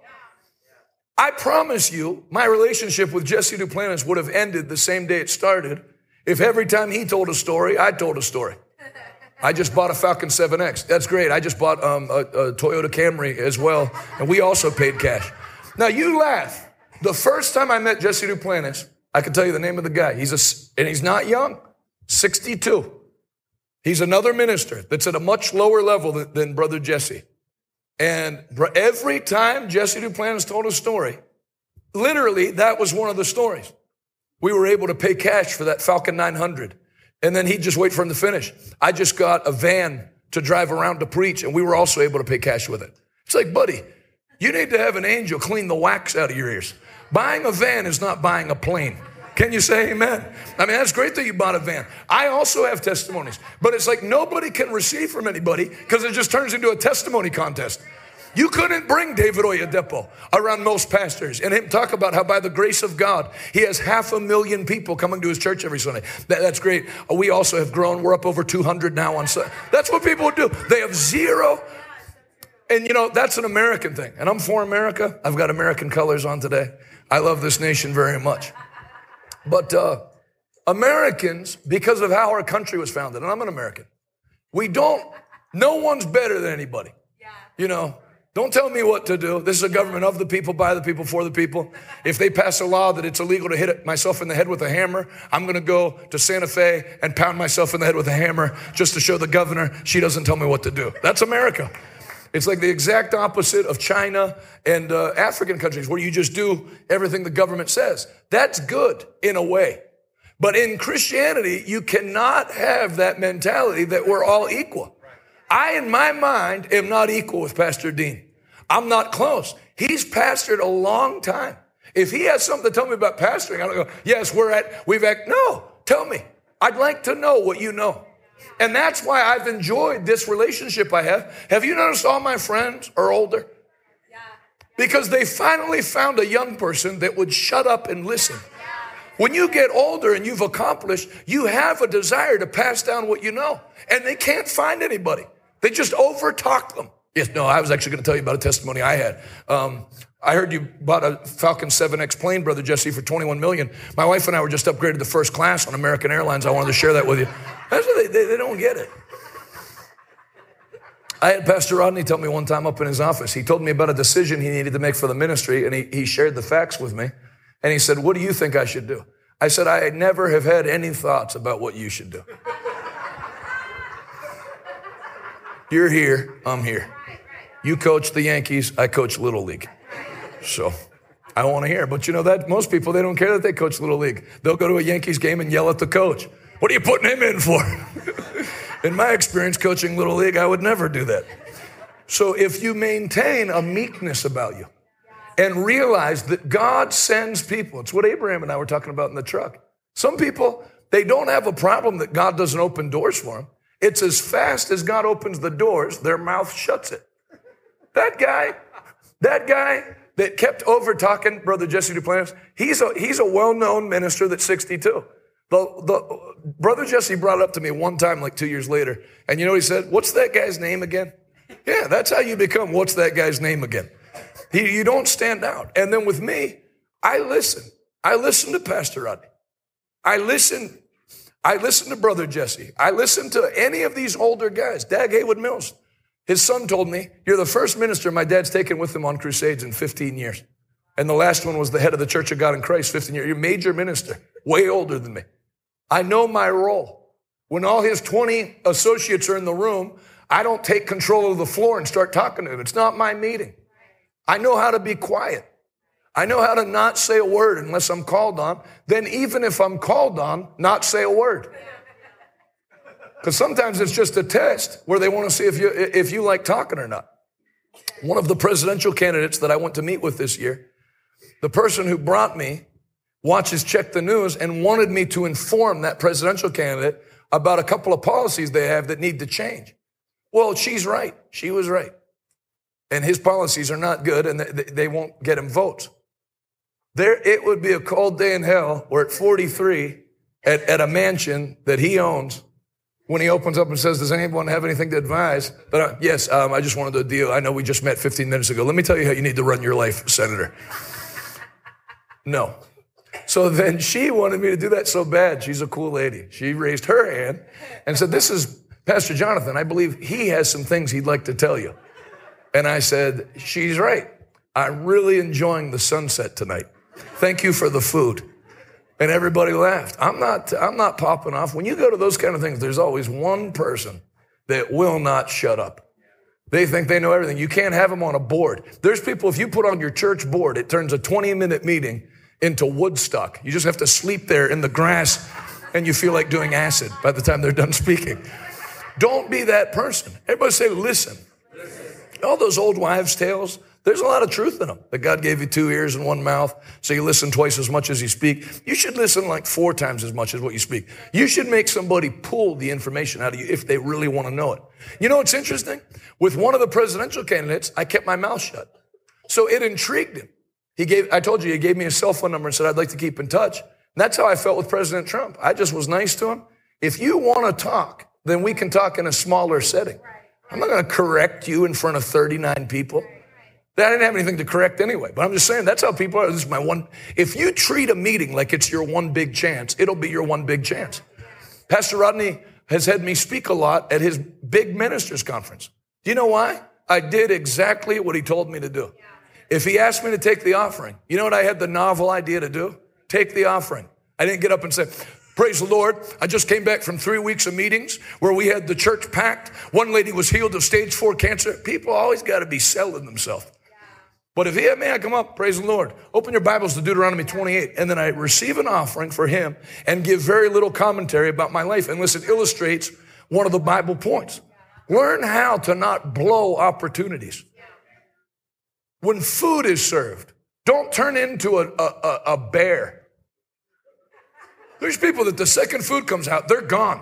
I promise you, my relationship with Jesse Duplantis would have ended the same day it started if every time he told a story, I told a story. I just bought a Falcon 7X. That's great. I just bought a Toyota Camry as well, and we also paid cash. Now, you laugh. The first time I met Jesse Duplantis, I can tell you the name of the guy. He's not young, 62. He's another minister that's at a much lower level than Brother Jesse. And every time Jesse Duplan has told a story, literally that was one of the stories. We were able to pay cash for that Falcon 900. And then he'd just wait for him to finish. I just got a van to drive around to preach, and we were also able to pay cash with it. It's like, buddy, you need to have an angel clean the wax out of your ears. Buying a van is not buying a plane. Can you say amen? I mean, that's great that you bought a van. I also have testimonies, but it's like nobody can receive from anybody because it just turns into a testimony contest. You couldn't bring David Oyedepo around most pastors and him talk about how by the grace of God, he has 500,000 people coming to his church every Sunday. That's great. We also have grown. We're up over 200 now on Sunday. That's what people do. They have zero. And, you know, that's an American thing. And I'm for America. I've got American colors on today. I love this nation very much. But Americans, because of how our country was founded, and I'm an American, no one's better than anybody. You know, don't tell me what to do. This is a government of the people, by the people, for the people. If they pass a law that it's illegal to hit myself in the head with a hammer, I'm going to go to Santa Fe and pound myself in the head with a hammer just to show the governor she doesn't tell me what to do. That's America. It's like the exact opposite of China and African countries where you just do everything the government says. That's good in a way. But in Christianity, you cannot have that mentality that we're all equal. I, in my mind, am not equal with Pastor Dean. I'm not close. He's pastored a long time. If he has something to tell me about pastoring, I don't go, yes, no, tell me. I'd like to know what you know. And that's why I've enjoyed this relationship I have. Have you noticed all my friends are older? Yeah. Because they finally found a young person that would shut up and listen. Yeah. When you get older and you've accomplished, you have a desire to pass down what you know. And they can't find anybody. They just over-talk them. Yes, no, I was actually going to tell you about a testimony I had. I heard you bought a Falcon 7X plane, Brother Jesse, for $21 million. My wife and I were just upgraded to first class on American Airlines. I wanted to share that with you. That's what they don't get it. I had Pastor Rodney tell me one time up in his office. He told me about a decision he needed to make for the ministry, and he shared the facts with me. And he said, what do you think I should do? I said, I never have had any thoughts about what you should do. You're here. I'm here. You coach the Yankees. I coach Little League. So I want to hear. But you know that most people, they don't care that they coach Little League. They'll go to a Yankees game and yell at the coach. What are you putting him in for? In my experience coaching Little League, I would never do that. So if you maintain a meekness about you and realize that God sends people, it's what Abraham and I were talking about in the truck. Some people, they don't have a problem that God doesn't open doors for them. It's as fast as God opens the doors, their mouth shuts it. That guy that kept over talking, Brother Jesse Duplantis, he's a well-known minister that's 62. Brother Jesse brought it up to me one time like 2 years later. And you know what he said? What's that guy's name again? Yeah, that's how you become what's that guy's name again. You don't stand out. And then with me, I listen. I listen to Pastor Rodney. I listen to Brother Jesse. I listen to any of these older guys. Dag Heward-Mills, his son told me, you're the first minister my dad's taken with him on crusades in 15 years. And the last one was the head of the Church of God in Christ, 15 years. You're a major minister, way older than me. I know my role. When all his 20 associates are in the room, I don't take control of the floor and start talking to him. It's not my meeting. I know how to be quiet. I know how to not say a word unless I'm called on. Then even if I'm called on, not say a word. Because sometimes it's just a test where they want to see if you like talking or not. One of the presidential candidates that I went to meet with this year, the person who brought me watches Check the News and wanted me to inform that presidential candidate about a couple of policies they have that need to change. Well, she's right. She was right. And his policies are not good, and they won't get him votes. It would be a cold day in hell where at 43, at a mansion that he owns, when he opens up and says, does anyone have anything to advise? But I just wanted to deal. I know we just met 15 minutes ago. Let me tell you how you need to run your life, Senator. No. So then she wanted me to do that so bad. She's a cool lady. She raised her hand and said, this is Pastor Jonathan. I believe he has some things he'd like to tell you. And I said, she's right. I'm really enjoying the sunset tonight. Thank you for the food. And everybody laughed. I'm not popping off. When you go to those kind of things, there's always one person that will not shut up. They think they know everything. You can't have them on a board. There's people, if you put on your church board, it turns a 20-minute meeting into Woodstock. You just have to sleep there in the grass, and you feel like doing acid by the time they're done speaking. Don't be that person. Everybody say, listen. All those old wives' tales, there's a lot of truth in them, that God gave you 2 ears and 1 mouth, so you listen twice as much as you speak. You should listen like 4 times as much as what you speak. You should make somebody pull the information out of you if they really want to know it. You know what's interesting? With one of the presidential candidates, I kept my mouth shut. So it intrigued him. I told you, he gave me his cell phone number and said, I'd like to keep in touch. And that's how I felt with President Trump. I just was nice to him. If you want to talk, then we can talk in a smaller setting. I'm not going to correct you in front of 39 people. I didn't have anything to correct anyway, but I'm just saying that's how people are. This is my one. If you treat a meeting like it's your one big chance, it'll be your one big chance. Pastor Rodney has had me speak a lot at his big ministers conference. Do you know why? I did exactly what he told me to do. If he asked me to take the offering, you know what I had the novel idea to do? Take the offering. I didn't get up and say, praise the Lord, I just came back from 3 weeks of meetings where we had the church packed. One lady was healed of stage 4 cancer. People always got to be selling themselves. But if he had man come up, praise the Lord, open your Bibles to Deuteronomy 28, and then I receive an offering for him and give very little commentary about my life unless it illustrates one of the Bible points. Learn how to not blow opportunities. When food is served, don't turn into a bear. There's people that the second food comes out, they're gone.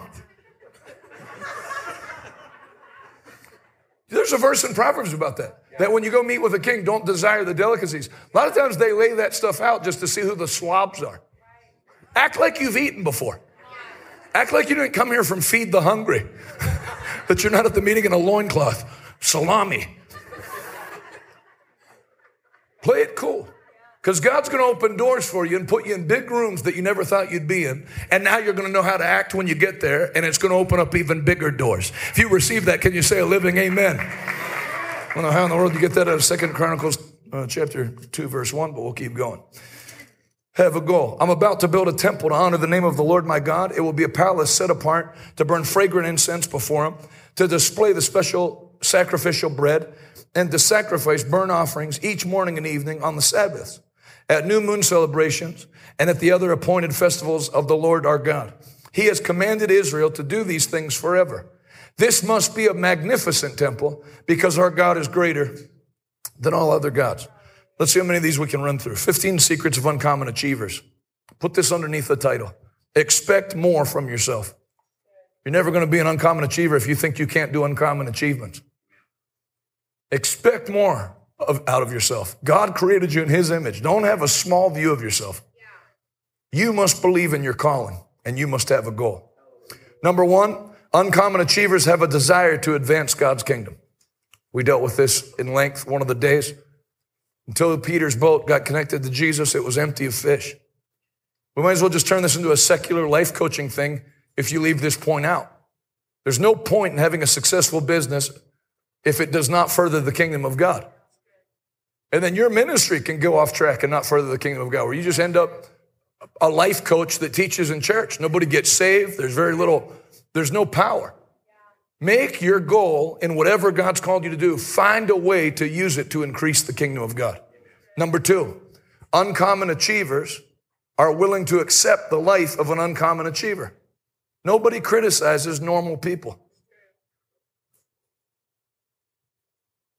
There's a verse in Proverbs about that. That when you go meet with a king, don't desire the delicacies. A lot of times they lay that stuff out just to see who the slobs are. Act like you've eaten before. Act like you didn't come here from Feed the Hungry. That you're not at the meeting in a loincloth. Salami. Play it cool. Because God's going to open doors for you and put you in big rooms that you never thought you'd be in. And now you're going to know how to act when you get there. And it's going to open up even bigger doors. If you receive that, can you say a living amen? I don't know how in the world you get that out of 2 Chronicles chapter 2, verse 1, but we'll keep going. Have a goal. I'm about to build a temple to honor the name of the Lord my God. It will be a palace set apart to burn fragrant incense before him, to display the special sacrificial bread, and to sacrifice burnt offerings each morning and evening on the Sabbaths, at new moon celebrations, and at the other appointed festivals of the Lord our God. He has commanded Israel to do these things forever. This must be a magnificent temple because our God is greater than all other gods. Let's see how many of these we can run through. 15 Secrets of Uncommon Achievers. Put this underneath the title. Expect more from yourself. You're never going to be an uncommon achiever if you think you can't do uncommon achievements. Expect more out of yourself. God created you in his image. Don't have a small view of yourself. You must believe in your calling, and you must have a goal. Number 1, uncommon achievers have a desire to advance God's kingdom. We dealt with this in length one of the days. Until Peter's boat got connected to Jesus, it was empty of fish. We might as well just turn this into a secular life coaching thing if you leave this point out. There's no point in having a successful business if it does not further the kingdom of God. And then your ministry can go off track and not further the kingdom of God, where you just end up a life coach that teaches in church. Nobody gets saved. There's very little. There's no power. Make your goal in whatever God's called you to do. Find a way to use it to increase the kingdom of God. Number 2, uncommon achievers are willing to accept the life of an uncommon achiever. Nobody criticizes normal people.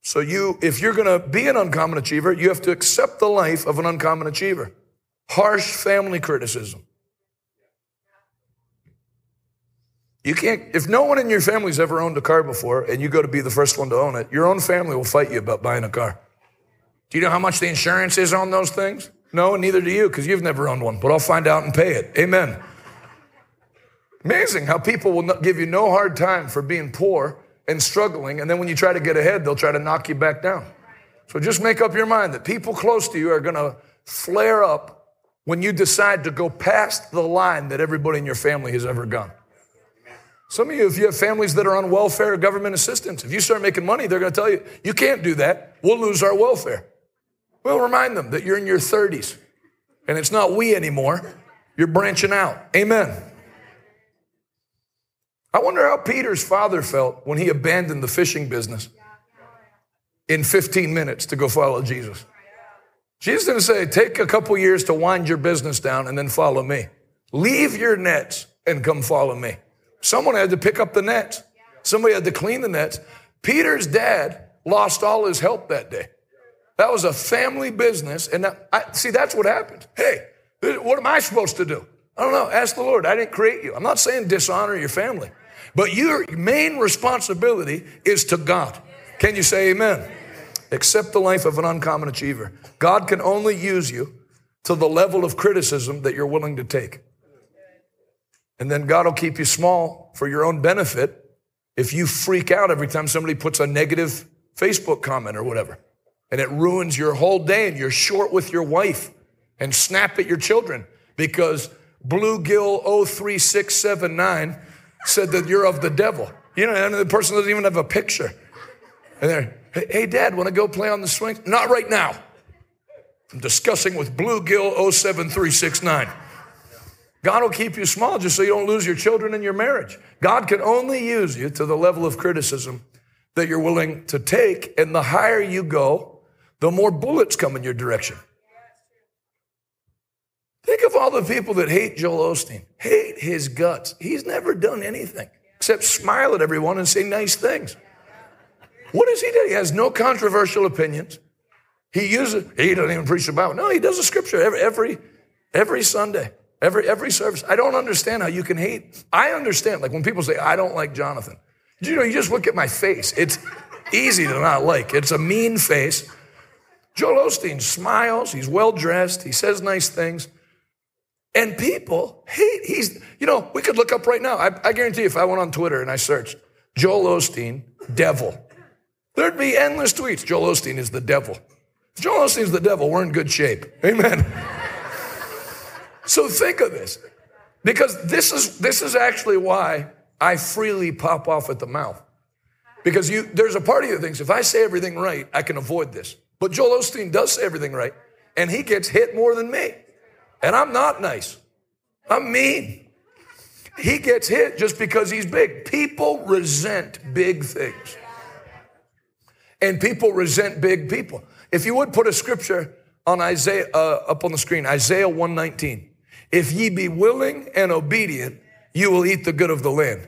So if you're going to be an uncommon achiever, you have to accept the life of an uncommon achiever. Harsh family criticism. You can't, if no one in your family's ever owned a car before and you go to be the first one to own it, your own family will fight you about buying a car. Do you know how much the insurance is on those things? No, and neither do you because you've never owned one, but I'll find out and pay it. Amen. Amazing how people will give you no hard time for being poor and struggling, and then when you try to get ahead, they'll try to knock you back down. So just make up your mind that people close to you are going to flare up when you decide to go past the line that everybody in your family has ever gone. Some of you, if you have families that are on welfare or government assistance, if you start making money, they're going to tell you, you can't do that. We'll lose our welfare. We'll remind them that you're in your 30s, and it's not we anymore. You're branching out. Amen. I wonder how Peter's father felt when he abandoned the fishing business in 15 minutes to go follow Jesus. Jesus didn't say, take a couple years to wind your business down and then follow me. Leave your nets and come follow me. Someone had to pick up the nets. Somebody had to clean the nets. Peter's dad lost all his help that day. That was a family business. And see, that's what happened. Hey, what am I supposed to do? I don't know. Ask the Lord. I didn't create you. I'm not saying dishonor your family. But your main responsibility is to God. Can you say amen? Accept the life of an uncommon achiever. God can only use you to the level of criticism that you're willing to take. And then God will keep you small for your own benefit if you freak out every time somebody puts a negative Facebook comment or whatever. And it ruins your whole day and you're short with your wife and snap at your children because Bluegill 03679 said that you're of the devil. You know, and the person doesn't even have a picture. And they're, hey, Dad, want to go play on the swing? Not right now. I'm discussing with Bluegill 07369. God will keep you small just so you don't lose your children and your marriage. God can only use you to the level of criticism that you're willing to take. And the higher you go, the more bullets come in your direction. Think of all the people that hate Joel Osteen, hate his guts. He's never done anything except smile at everyone and say nice things. What does he do? He has no controversial opinions. He doesn't even preach the Bible. No, he does the scripture every Sunday, every service. I don't understand how you can hate. I understand, like when people say, I don't like Jonathan. You know, you just look at my face. It's easy to not like. It's a mean face. Joel Osteen smiles. He's well-dressed. He says nice things. And people hate. We could look up right now. I guarantee you if I went on Twitter and I searched Joel Osteen, devil, there'd be endless tweets. Joel Osteen is the devil. If Joel Osteen's the devil, we're in good shape. Amen. So think of this, because this is actually why I freely pop off at the mouth, because there's a part of you that thinks if I say everything right, I can avoid this. But Joel Osteen does say everything right, and he gets hit more than me. And I'm not nice. I'm mean. He gets hit just because he's big. People resent big things. And people resent big people. If you would put a scripture on Isaiah up on the screen, Isaiah 1:19. If ye be willing and obedient, you will eat the good of the land.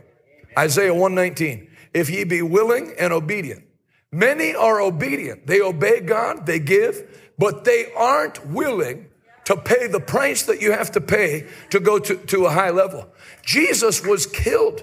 Isaiah 1:19. If ye be willing and obedient. Many are obedient. They obey God, they give, but they aren't willing to pay the price that you have to pay to go to a high level. Jesus was killed.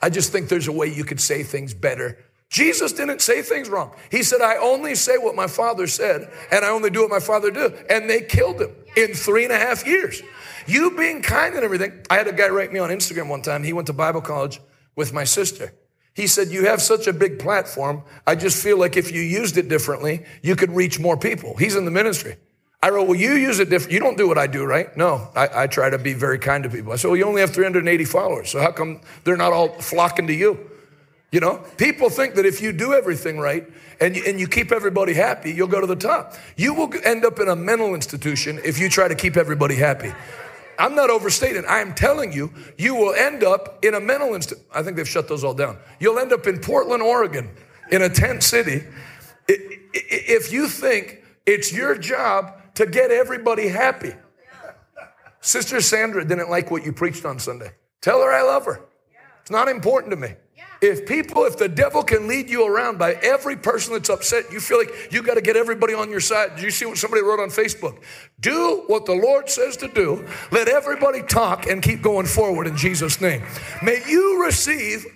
I just think there's a way you could say things better. Jesus didn't say things wrong. He said, I only say what my Father said, and I only do what my Father do. And they killed him in 3.5 years. You being kind and everything. I had a guy write me on Instagram one time. He went to Bible college with my sister. He said, you have such a big platform. I just feel like if you used it differently, you could reach more people. He's in the ministry. I wrote, well, you use it different. You don't do what I do, right? No, I try to be very kind to people. I said, well, you only have 380 followers. So how come they're not all flocking to you? You know, people think that if you do everything right and you keep everybody happy, you'll go to the top. You will end up in a mental institution if you try to keep everybody happy. I'm not overstating. I am telling you, you will end up in a mental institution. I think they've shut those all down. You'll end up in Portland, Oregon, in a tent city, if you think it's your job to get everybody happy. Sister Sandra didn't like what you preached on Sunday. Tell her I love her. It's not important to me. If the devil can lead you around by every person that's upset, you feel like you got to get everybody on your side. Did you see what somebody wrote on Facebook? Do what the Lord says to do. Let everybody talk and keep going forward in Jesus' name. May you receive,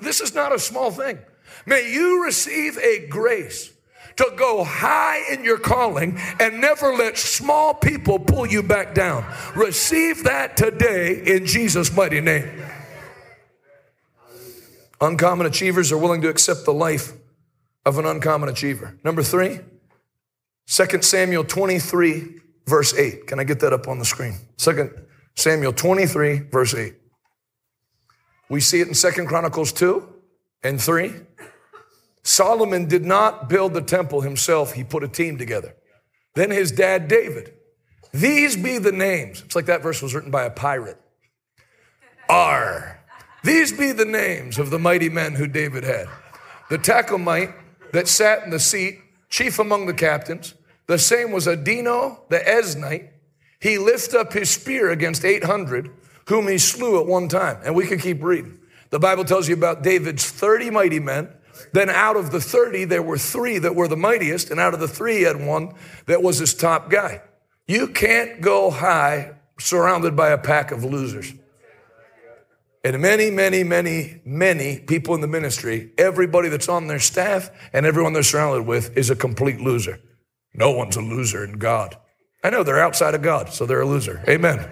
this is not a small thing. May you receive a grace to go high in your calling and never let small people pull you back down. Receive that today in Jesus' mighty name. Uncommon achievers are willing to accept the life of an uncommon achiever. Number 3, 2 Samuel 23, verse 8. Can I get that up on the screen? 2 Samuel 23, verse 8. We see it in 2 Chronicles 2 and 3. Solomon did not build the temple himself. He put a team together. Then his dad, David, These be the names. It's like that verse was written by a pirate. Are. These be the names of the mighty men who David had. The Tachomite that sat in the seat, chief among the captains. The same was Adino the Eznite. He lift up his spear against 800, whom he slew at one time. And we could keep reading. The Bible tells you about David's 30 mighty men. Then out of the 30, there were 3 that were the mightiest. And out of the 3, he had one that was his top guy. You can't go high surrounded by a pack of losers. And many people in the ministry, everybody that's on their staff and everyone they're surrounded with is a complete loser. No one's a loser in God. I know they're outside of God, so they're a loser. Amen.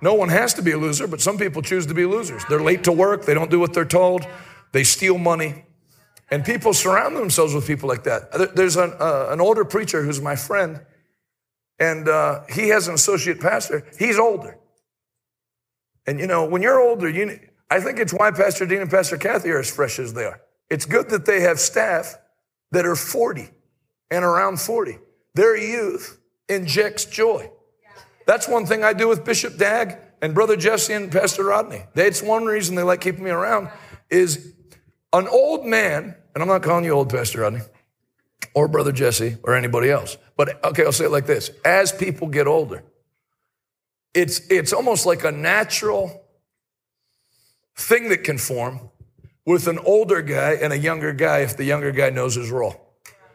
No one has to be a loser, but some people choose to be losers. They're late to work. They don't do what they're told. They steal money. And people surround themselves with people like that. There's an older preacher who's my friend, and he has an associate pastor. He's older. And, you know, when you're older, I think it's why Pastor Dean and Pastor Kathy are as fresh as they are. It's good that they have staff that are 40 and around 40. Their youth injects joy. That's one thing I do with Bishop Dag and Brother Jesse and Pastor Rodney. That's one reason they like keeping me around is an old man, and I'm not calling you old, Pastor Rodney, or Brother Jesse, or anybody else. But, okay, I'll say it like this. As people get older, it's almost like a natural thing that can form with an older guy and a younger guy if the younger guy knows his role.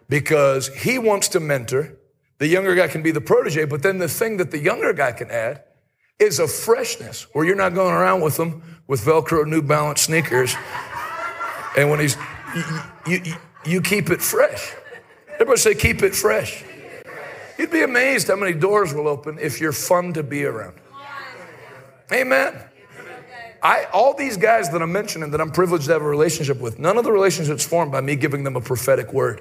Because he wants to mentor. The younger guy can be the protege, but then the thing that the younger guy can add is a freshness where you're not going around with them with Velcro New Balance sneakers. And when he's... You keep it fresh. Everybody say, keep it fresh. You'd be amazed how many doors will open if you're fun to be around. Amen. All these guys that I'm mentioning that I'm privileged to have a relationship with, none of the relationships formed by me giving them a prophetic word.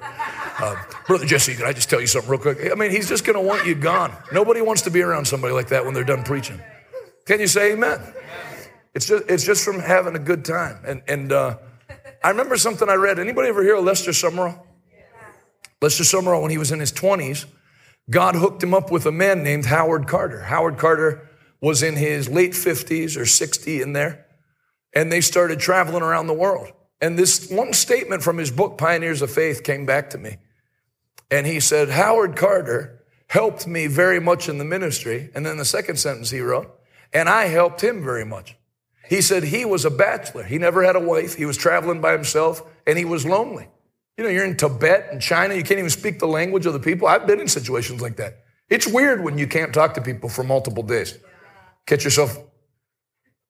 Brother Jesse, can I just tell you something real quick? I mean, he's just going to want you gone. Nobody wants to be around somebody like that when they're done preaching. Can you say amen? It's just from having a good time. And I remember something I read. Anybody ever hear of Lester Summerall? Yeah. Lester Summerall, when he was in his 20s, God hooked him up with a man named Howard Carter. Howard Carter was in his late 50s or 60 in there, and they started traveling around the world. And this one statement from his book, Pioneers of Faith, came back to me. And he said, Howard Carter helped me very much in the ministry. And then the second sentence he wrote, and I helped him very much. He said he was a bachelor. He never had a wife. He was traveling by himself, and he was lonely. You know, you're in Tibet and China. You can't even speak the language of the people. I've been in situations like that. It's weird when you can't talk to people for multiple days. Catch yourself,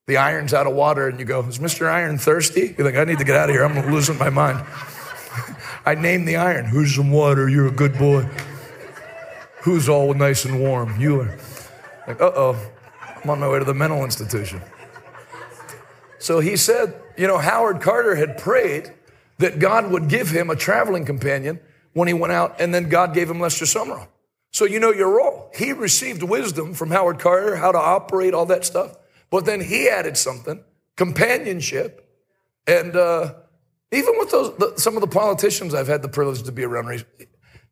the iron's out of water, and you go, is Mr. Iron thirsty? You're like, I need to get out of here. I'm losing my mind. I named the iron. Who's some water? You're a good boy. Who's all nice and warm? You are. Like, uh-oh, I'm on my way to the mental institution. So he said, you know, Howard Carter had prayed that God would give him a traveling companion when he went out, and then God gave him Lester Summerall. So you know your role. He received wisdom from Howard Carter, how to operate, all that stuff. But then he added something, companionship. And even with some of the politicians I've had the privilege to be around recently,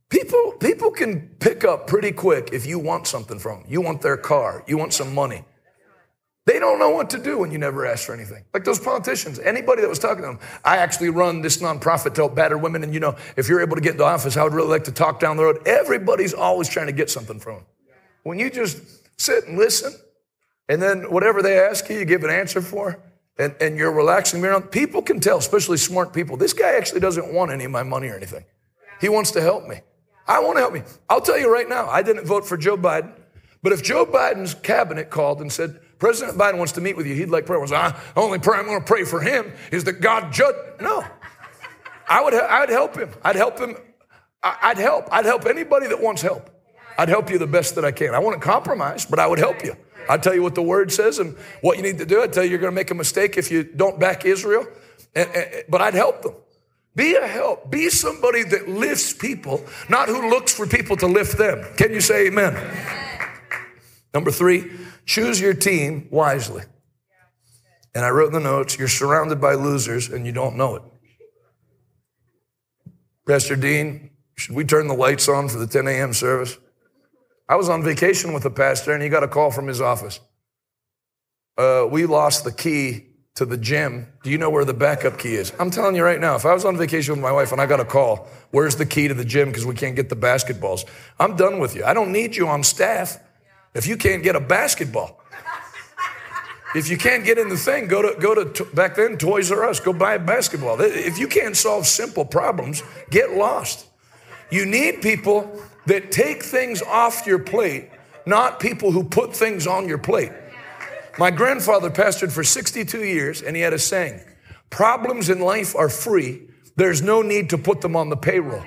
people can pick up pretty quick if you want something from them. You want their car. You want some money. They don't know what to do when you never ask for anything. Like those politicians, anybody that was talking to them, I actually run this nonprofit to help battered women, and, you know, if you're able to get into office, I would really like to talk down the road. Everybody's always trying to get something from them. When you just sit and listen, and then whatever they ask you, you give an answer for, and you're relaxing. People can tell, especially smart people, this guy actually doesn't want any of my money or anything. He wants to help me. I want to help me. I'll tell you right now, I didn't vote for Joe Biden, but if Joe Biden's cabinet called and said, President Biden wants to meet with you, he'd like prayer. The only prayer I'm going to pray for him is that God judge. No. I'd help him. I'd help anybody that wants help. I'd help you the best that I can. I wouldn't compromise, but I would help you. I'd tell you what the word says and what you need to do. I'd tell you you're going to make a mistake if you don't back Israel. But I'd help them. Be a help. Be somebody that lifts people, not who looks for people to lift them. Can you say amen? Number 3. Choose your team wisely. And I wrote in the notes, you're surrounded by losers and you don't know it. Pastor Dean, should we turn the lights on for the 10 a.m. service? I was on vacation with a pastor, and he got a call from his office. We lost the key to the gym. Do you know where the backup key is? I'm telling you right now, if I was on vacation with my wife and I got a call, where's the key to the gym because we can't get the basketballs? I'm done with you. I don't need you on staff if you can't get a basketball. If you can't get in the thing, go to back then, Toys R Us, go buy a basketball. If you can't solve simple problems, get lost. You need people that take things off your plate, not people who put things on your plate. My grandfather pastored for 62 years, and he had a saying, problems in life are free. There's no need to put them on the payroll.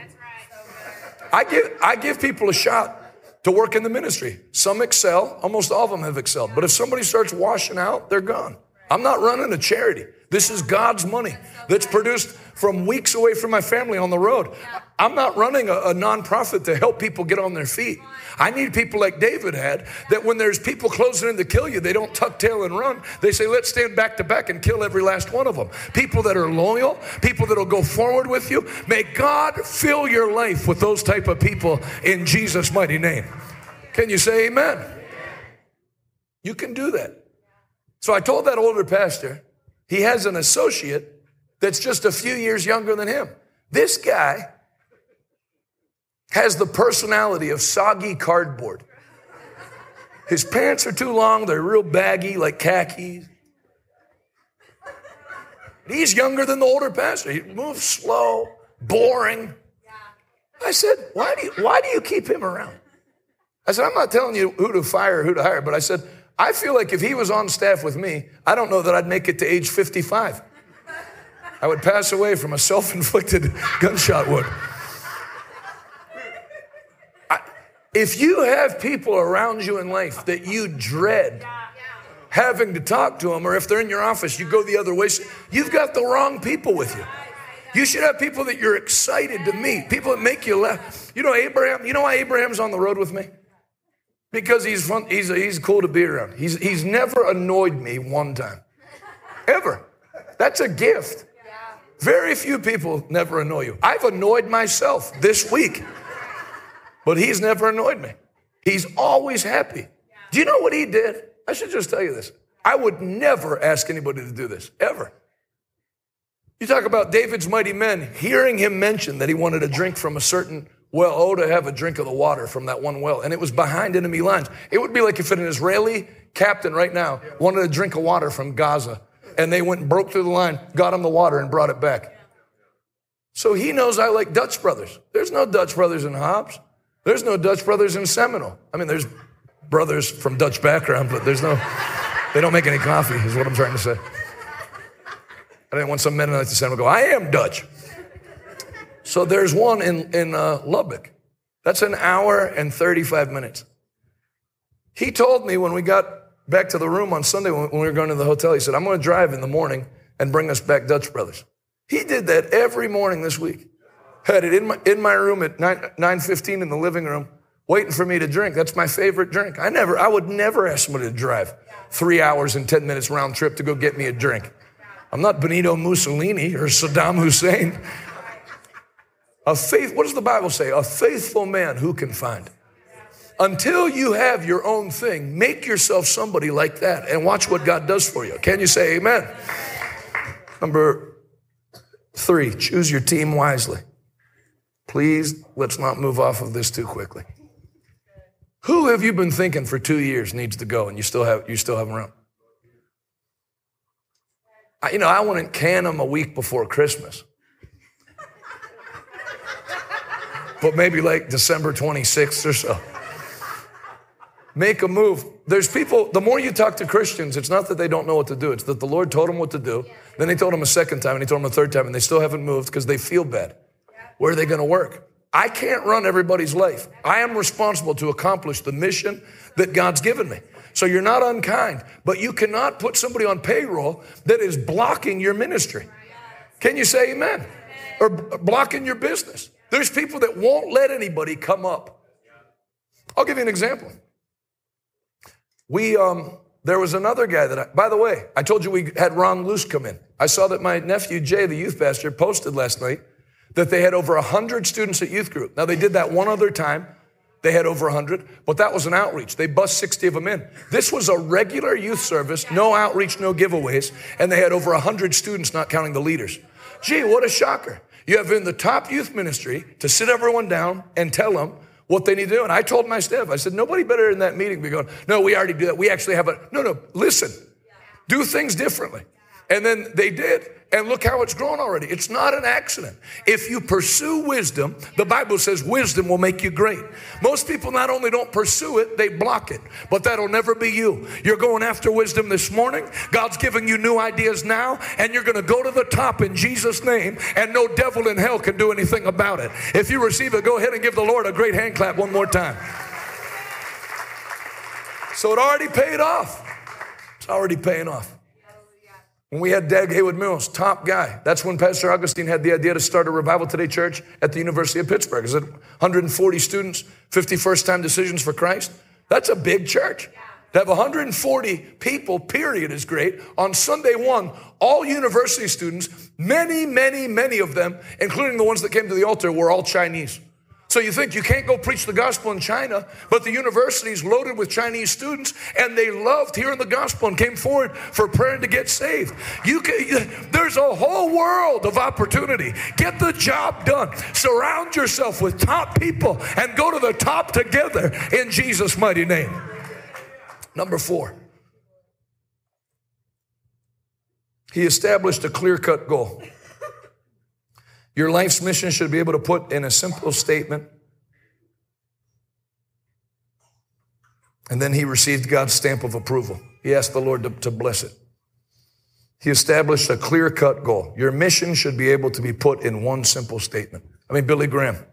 I give people a shot to work in the ministry. Some excel. Almost all of them have excelled. But if somebody starts washing out, they're gone. I'm not running a charity. This is God's money that's produced from weeks away from my family on the road. I'm not running a nonprofit to help people get on their feet. I need people like David had, that when there's people closing in to kill you, they don't tuck tail and run. They say, let's stand back to back and kill every last one of them. People that are loyal, people that will go forward with you. May God fill your life with those type of people in Jesus' mighty name. Can you say amen? You can do that. So I told that older pastor, he has an associate that's just a few years younger than him. This guy has the personality of soggy cardboard. His pants are too long. They're real baggy, like khakis. He's younger than the older pastor. He moves slow, boring. I said, why do you keep him around? I said, I'm not telling you who to fire, who to hire, but I said, I feel like if he was on staff with me, I don't know that I'd make it to age 55. I would pass away from a self-inflicted gunshot wound. If you have people around you in life that you dread having to talk to them, or if they're in your office, you go the other way, you've got the wrong people with you. You should have people that you're excited to meet, people that make you laugh. You know, Abraham, you know why Abraham's on the road with me? Because he's fun, he's cool to be around. He's never annoyed me one time, ever. That's a gift. Very few people never annoy you. I've annoyed myself this week, but he's never annoyed me. He's always happy. Do you know what he did? I should just tell you this. I would never ask anybody to do this, ever. You talk about David's mighty men, hearing him mention that he wanted a drink from a certain well, oh, to have a drink of the water from that one well. And it was behind enemy lines. It would be like if an Israeli captain right now wanted a drink of water from Gaza, and they went and broke through the line, got him the water, and brought it back. So he knows I like Dutch brothers. There's no Dutch brothers in Hobbs. There's no Dutch brothers in Seminole. I mean, there's brothers from Dutch background, but there's no, they don't make any coffee is what I'm trying to say. I didn't want some Mennonite to go, I am Dutch. So there's one in Lubbock. That's an hour and 35 minutes. He told me when we got back to the room on Sunday when we were going to the hotel, he said, I'm going to drive in the morning and bring us back Dutch brothers. He did that every morning this week. Had it in my room at 9:15 in the living room, waiting for me to drink. That's my favorite drink. I would never ask somebody to drive 3 hours and 10 minutes round trip to go get me a drink. I'm not Benito Mussolini or Saddam Hussein. What does the Bible say? A faithful man who can find. Until you have your own thing, make yourself somebody like that and watch what God does for you. Can you say amen? Number 3, choose your team wisely. Please, let's not move off of this too quickly. Who have you been thinking for 2 years needs to go and you still have them around? I wouldn't can them a week before Christmas. But maybe like December 26th or so. Make a move. There's people, the more you talk to Christians, it's not that they don't know what to do. It's that the Lord told them what to do. Then he told them a second time and he told them a third time and they still haven't moved because they feel bad. Where are they going to work? I can't run everybody's life. I am responsible to accomplish the mission that God's given me. So you're not unkind, but you cannot put somebody on payroll that is blocking your ministry. Can you say amen? Or blocking your business. There's people that won't let anybody come up. I'll give you an example. There was another guy that, by the way, I told you we had Ron Luce come in. I saw that my nephew Jay, the youth pastor, posted last night that they had over 100 students at youth group. Now, they did that one other time. They had over 100, but that was an outreach. They bussed 60 of them in. This was a regular youth service, no outreach, no giveaways, and they had over 100 students, not counting the leaders. Gee, what a shocker. You have in the top youth ministry to sit everyone down and tell them what they need to do. And I told my staff, I said, nobody better in that meeting be going, no, we already do that. We actually have a, no, listen, do things differently. And then they did. And look how it's grown already. It's not an accident. If you pursue wisdom, the Bible says wisdom will make you great. Most people not only don't pursue it, they block it. But that'll never be you. You're going after wisdom this morning. God's giving you new ideas now. And you're going to go to the top in Jesus' name. And no devil in hell can do anything about it. If you receive it, go ahead and give the Lord a great hand clap one more time. So it already paid off. It's already paying off. When we had Dag Heward-Mills, top guy, that's when Pastor Augustine had the idea to start a Revival Today church at the University of Pittsburgh. Is it 140 students, 50 first-time decisions for Christ? That's a big church. To have 140 people, period, is great. On Sunday one, all university students, many of them, including the ones that came to the altar, were all Chinese. So you think you can't go preach the gospel in China, but the university is loaded with Chinese students, and they loved hearing the gospel and came forward for prayer and to get saved. There's a whole world of opportunity. Get the job done. Surround yourself with top people and go to the top together in Jesus' mighty name. Number four, he established a clear-cut goal. Your life's mission should be able to put in a simple statement. And then he received God's stamp of approval. He asked the Lord to bless it. He established a clear-cut goal. Your mission should be able to be put in one simple statement. I mean, Billy Graham,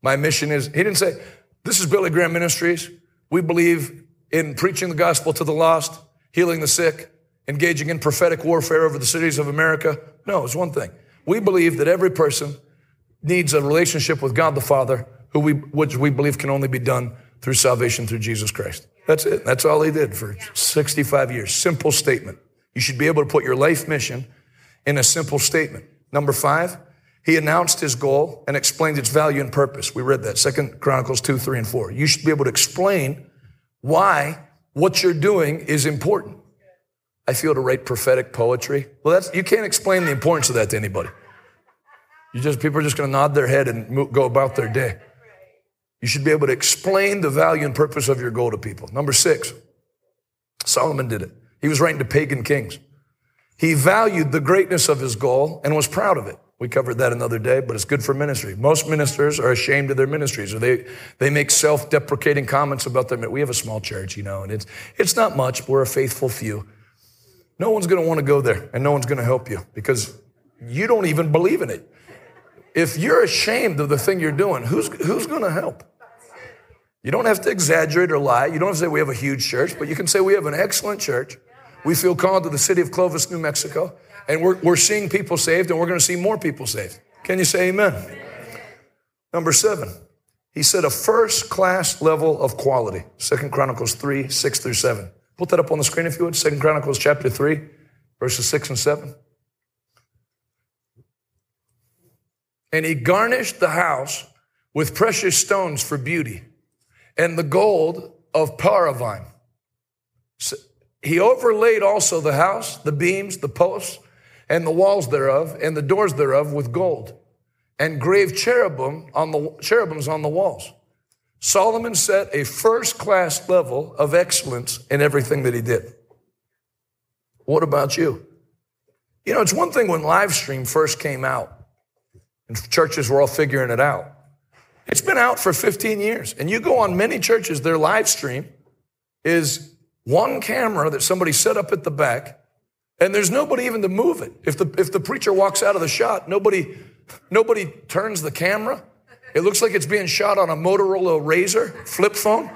my mission is, he didn't say, this is Billy Graham Ministries. We believe in preaching the gospel to the lost, healing the sick, engaging in prophetic warfare over the cities of America. No, it's one thing. We believe that every person needs a relationship with God the Father, which we believe can only be done through salvation through Jesus Christ. That's it. That's all he did for 65 years. Simple statement. You should be able to put your life mission in a simple statement. Number five, he announced his goal and explained its value and purpose. We read that, 2 Chronicles 2, 3, and 4. You should be able to explain why what you're doing is important. I feel to write prophetic poetry. Well, you can't explain the importance of that to anybody. People are just going to nod their head and go about their day. You should be able to explain the value and purpose of your goal to people. Number six, Solomon did it. He was writing to pagan kings. He valued the greatness of his goal and was proud of it. We covered that another day, but it's good for ministry. Most ministers are ashamed of their ministries, or they make self-deprecating comments about their ministry. We have a small church, and it's not much. We're a faithful few. No one's going to want to go there, and no one's going to help you because you don't even believe in it. If you're ashamed of the thing you're doing, who's going to help? You don't have to exaggerate or lie. You don't have to say we have a huge church, but you can say we have an excellent church. We feel called to the city of Clovis, New Mexico, and we're seeing people saved, and we're going to see more people saved. Can you say amen? Number seven, he said a first-class level of quality, 2 Chronicles 3, 6 through 7. Put that up on the screen if you would. 2 Chronicles chapter 3, verses 6 and 7. And he garnished the house with precious stones for beauty and the gold of Paravine. So he overlaid also the house, the beams, the posts, and the walls thereof, and the doors thereof with gold, and engraved cherubims on the walls. Solomon set a first-class level of excellence in everything that he did. What about you? It's one thing when live stream first came out and churches were all figuring it out. It's been out for 15 years. And you go on many churches, their live stream is one camera that somebody set up at the back, and there's nobody even to move it. If the preacher walks out of the shot, nobody turns the camera. It looks like it's being shot on a Motorola Razr flip phone.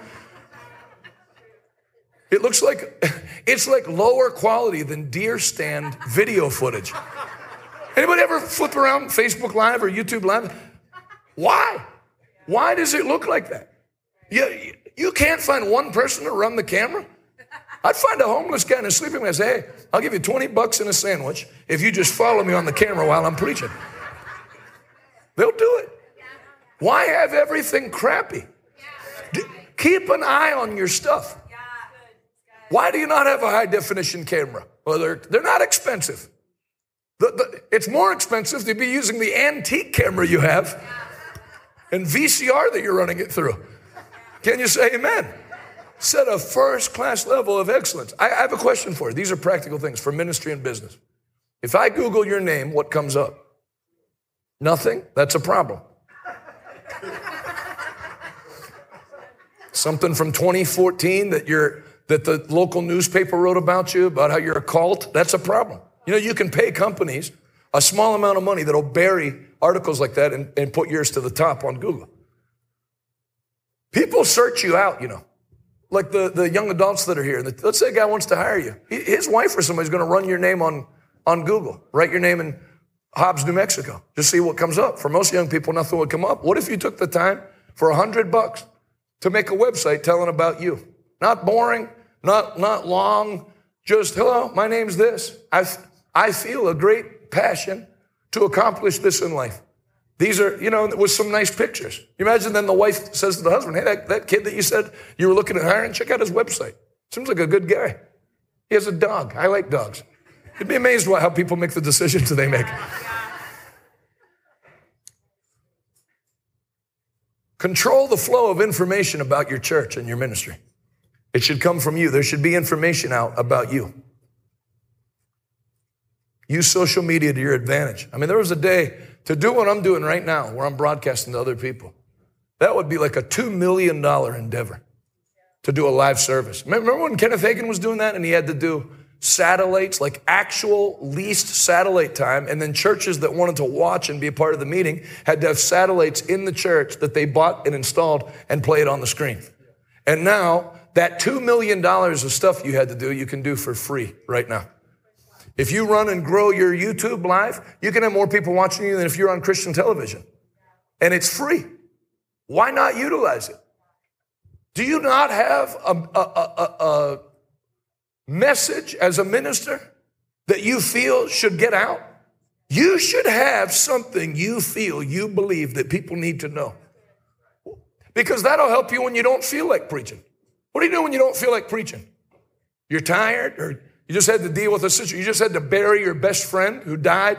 It looks like it's like lower quality than deer stand video footage. Anybody ever flip around Facebook Live or YouTube Live? Why? Why does it look like that? You can't find one person to run the camera. I'd find a homeless guy in a sleeping bag and say, hey, I'll give you $20 and a sandwich if you just follow me on the camera while I'm preaching. They'll do it. Why have everything crappy? Keep an eye on your stuff. Why do you not have a high-definition camera? Well, they're not expensive. It's more expensive to be using the antique camera you have and VCR that you're running it through. Can you say amen? Set a first-class level of excellence. I have a question for you. These are practical things for ministry and business. If I Google your name, what comes up? Nothing? That's a problem. Something from 2014 that the local newspaper wrote about you, about how you're a cult, that's a problem. You know, you can pay companies a small amount of money that'll bury articles like that and put yours to the top on Google. People search you out, you know, like the young adults that are here. Let's say a guy wants to hire you. His wife or somebody's going to run your name on Google, write your name in Hobbs, New Mexico, just see what comes up. For most young people, nothing would come up. What if you took the time for $100 to make a website telling about you? Not boring, not long, just, hello, my name's this. I feel a great passion to accomplish this in life. These are, you know, with some nice pictures. You imagine then the wife says to the husband, hey, that kid that you said you were looking at hiring, check out his website. Seems like a good guy. He has a dog. I like dogs. You'd be amazed how people make the decisions that they make. Control the flow of information about your church and your ministry. It should come from you. There should be information out about you. Use social media to your advantage. I mean, there was a day to do what I'm doing right now where I'm broadcasting to other people. That would be like a $2 million endeavor to do a live service. Remember when Kenneth Hagin was doing that and he had to do satellites, like actual leased satellite time, and then churches that wanted to watch and be a part of the meeting had to have satellites in the church that they bought and installed and play it on the screen. And now that $2 million of stuff you had to do, you can do for free right now. If you run and grow your YouTube live, you can have more people watching you than if you're on Christian television. And it's free. Why not utilize it? Do you not have a message as a minister that you feel should get out? You should have something you feel, you believe that people need to know. Because that'll help you when you don't feel like preaching. What do you do when you don't feel like preaching? You're tired, or you just had to deal with a situation. You just had to bury your best friend who died,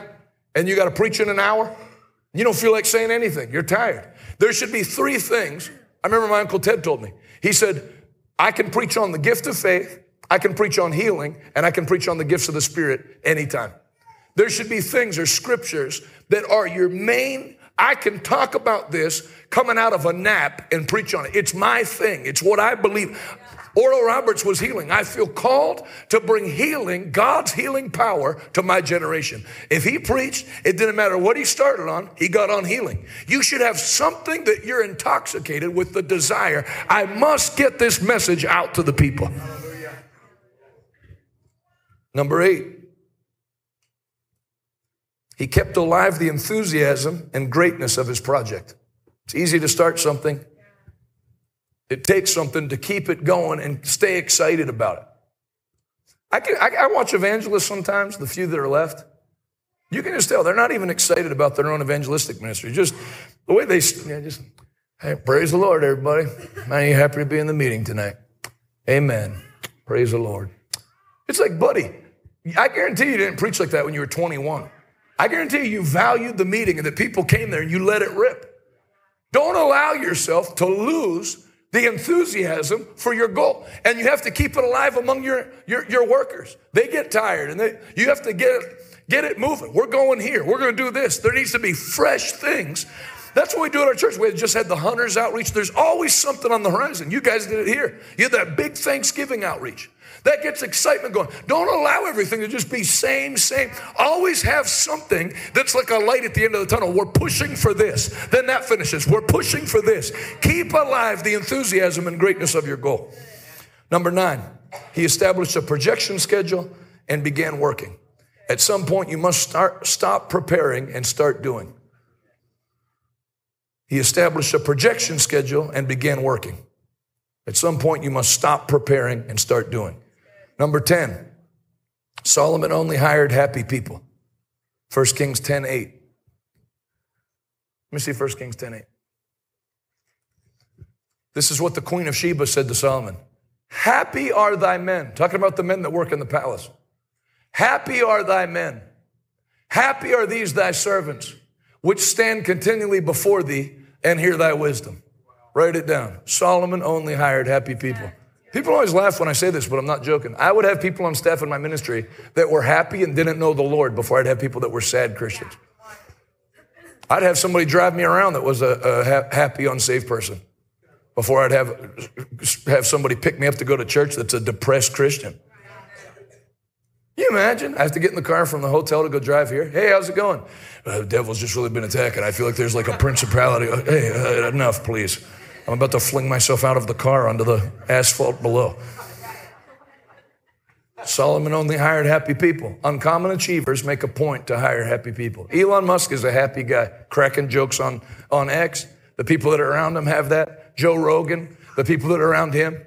and you got to preach in an hour. You don't feel like saying anything. You're tired. There should be three things. I remember my Uncle Ted told me. He said, I can preach on the gift of faith, I can preach on healing, and I can preach on the gifts of the Spirit anytime. There should be things or scriptures that are your main, I can talk about this coming out of a nap and preach on it. It's my thing. It's what I believe. Oral Roberts was healing. I feel called to bring healing, God's healing power to my generation. If he preached, it didn't matter what he started on, he got on healing. You should have something that you're intoxicated with the desire. I must get this message out to the people. Number 8, he kept alive the enthusiasm and greatness of his project. It's easy to start something. It takes something to keep it going and stay excited about it. I watch evangelists sometimes, the few that are left. You can just tell they're not even excited about their own evangelistic ministry. Just the way they, hey, praise the Lord, everybody. Are you happy to be in the meeting tonight? Amen. Praise the Lord. It's like, buddy, I guarantee you didn't preach like that when you were 21. I guarantee you valued the meeting and that people came there and you let it rip. Don't allow yourself to lose the enthusiasm for your goal. And you have to keep it alive among your workers. They get tired and you have to get it moving. We're going here. We're going to do this. There needs to be fresh things. That's what we do at our church. We just had the Hunters outreach. There's always something on the horizon. You guys did it here. You had that big Thanksgiving outreach. That gets excitement going. Don't allow everything to just be same. Always have something that's like a light at the end of the tunnel. We're pushing for this. Then that finishes. We're pushing for this. Keep alive the enthusiasm and greatness of your goal. Number 9, he established a projection schedule and began working. At some point, you must stop preparing and start doing. He established a projection schedule and began working. At some point, you must stop preparing and start doing. Number 10, Solomon only hired happy people. 1 Kings 10:8. Let me see 1 Kings 10:8. This is what the Queen of Sheba said to Solomon. Happy are thy men. Talking about the men that work in the palace. Happy are thy men. Happy are these thy servants, which stand continually before thee and hear thy wisdom. Write it down. Solomon only hired happy people. People always laugh when I say this, but I'm not joking. I would have people on staff in my ministry that were happy and didn't know the Lord before I'd have people that were sad Christians. I'd have somebody drive me around that was a happy, unsaved person before I'd have somebody pick me up to go to church that's a depressed Christian. You imagine? I have to get in the car from the hotel to go drive here. Hey, how's it going? The devil's just really been attacking. I feel like there's like a principality. Hey, enough, please. I'm about to fling myself out of the car onto the asphalt below. Solomon only hired happy people. Uncommon achievers make a point to hire happy people. Elon Musk is a happy guy, cracking jokes on X. The people that are around him have that. Joe Rogan, the people that are around him.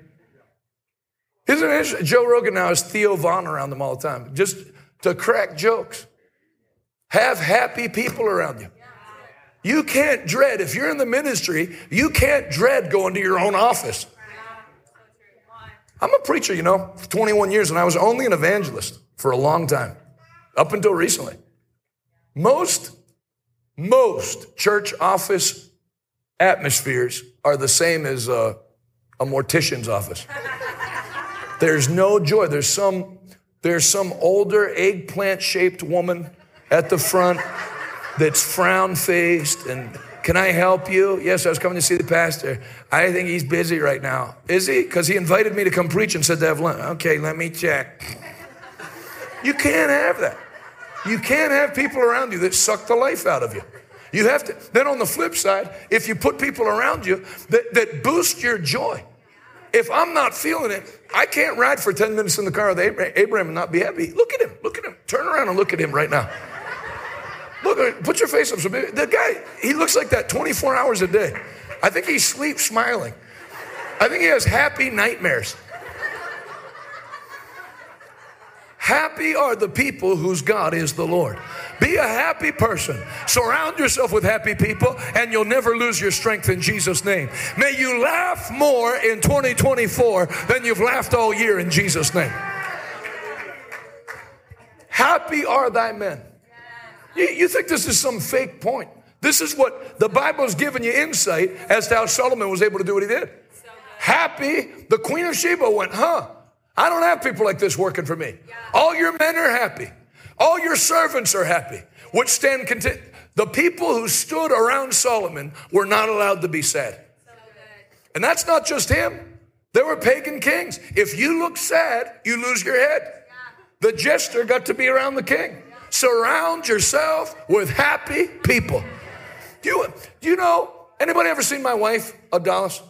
Isn't it interesting? Joe Rogan now has Theo Vaughn around him all the time, just to crack jokes. Have happy people around you. You can't dread, if you're in the ministry, you can't dread going to your own office. I'm a preacher, you know, for 21 years, and I was only an evangelist for a long time, up until recently. Most church office atmospheres are the same as a mortician's office. There's no joy. There's some older eggplant-shaped woman at the front that's frown-faced, and can I help you? Yes, I was coming to see the pastor. I think he's busy right now. Is he? Because he invited me to come preach and said to have lunch. Okay, let me check. You can't have that. You can't have people around you that suck the life out of you. You have to. Then on the flip side, if you put people around you that boost your joy, if I'm not feeling it, I can't ride for 10 minutes in the car with Abraham and not be happy. Look at him. Look at him. Turn around and look at him right now. Look, put your face up. So the guy, he looks like that 24 hours a day. I think he sleeps smiling. I think he has happy nightmares. Happy are the people whose God is the Lord. Be a happy person. Surround yourself with happy people, and you'll never lose your strength in Jesus' name. May you laugh more in 2024 than you've laughed all year in Jesus' name. Happy are thy men. You think this is some fake point. This is what the Bible's given you insight as to how Solomon was able to do what he did. So happy. The Queen of Sheba went, I don't have people like this working for me. Yeah. All your men are happy. All your servants are happy. Which stand content. The people who stood around Solomon were not allowed to be sad. So and that's not just him. There were pagan kings. If you look sad, you lose your head. Yeah. The jester got to be around the king. Surround yourself with happy people. Do you know, anybody ever seen my wife, Adalis?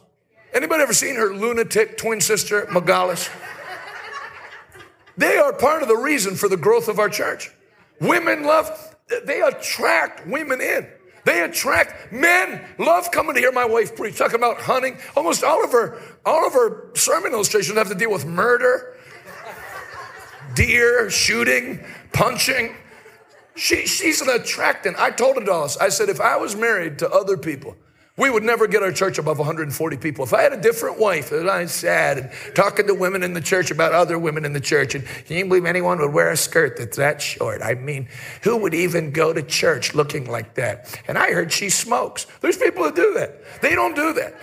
Anybody ever seen her lunatic twin sister, Megalis? They are part of the reason for the growth of our church. Women love, they attract women in. They attract men. Love coming to hear my wife preach, talking about hunting. Almost all of her sermon illustrations have to deal with murder, deer, shooting, punching. She's an attractant. I told Dallas, I said, if I was married to other people, we would never get our church above 140 people. If I had a different wife, and I'm sad and talking to women in the church about other women in the church, and can you believe anyone would wear a skirt that's that short? I mean, who would even go to church looking like that? And I heard she smokes. There's people that do that. They don't do that.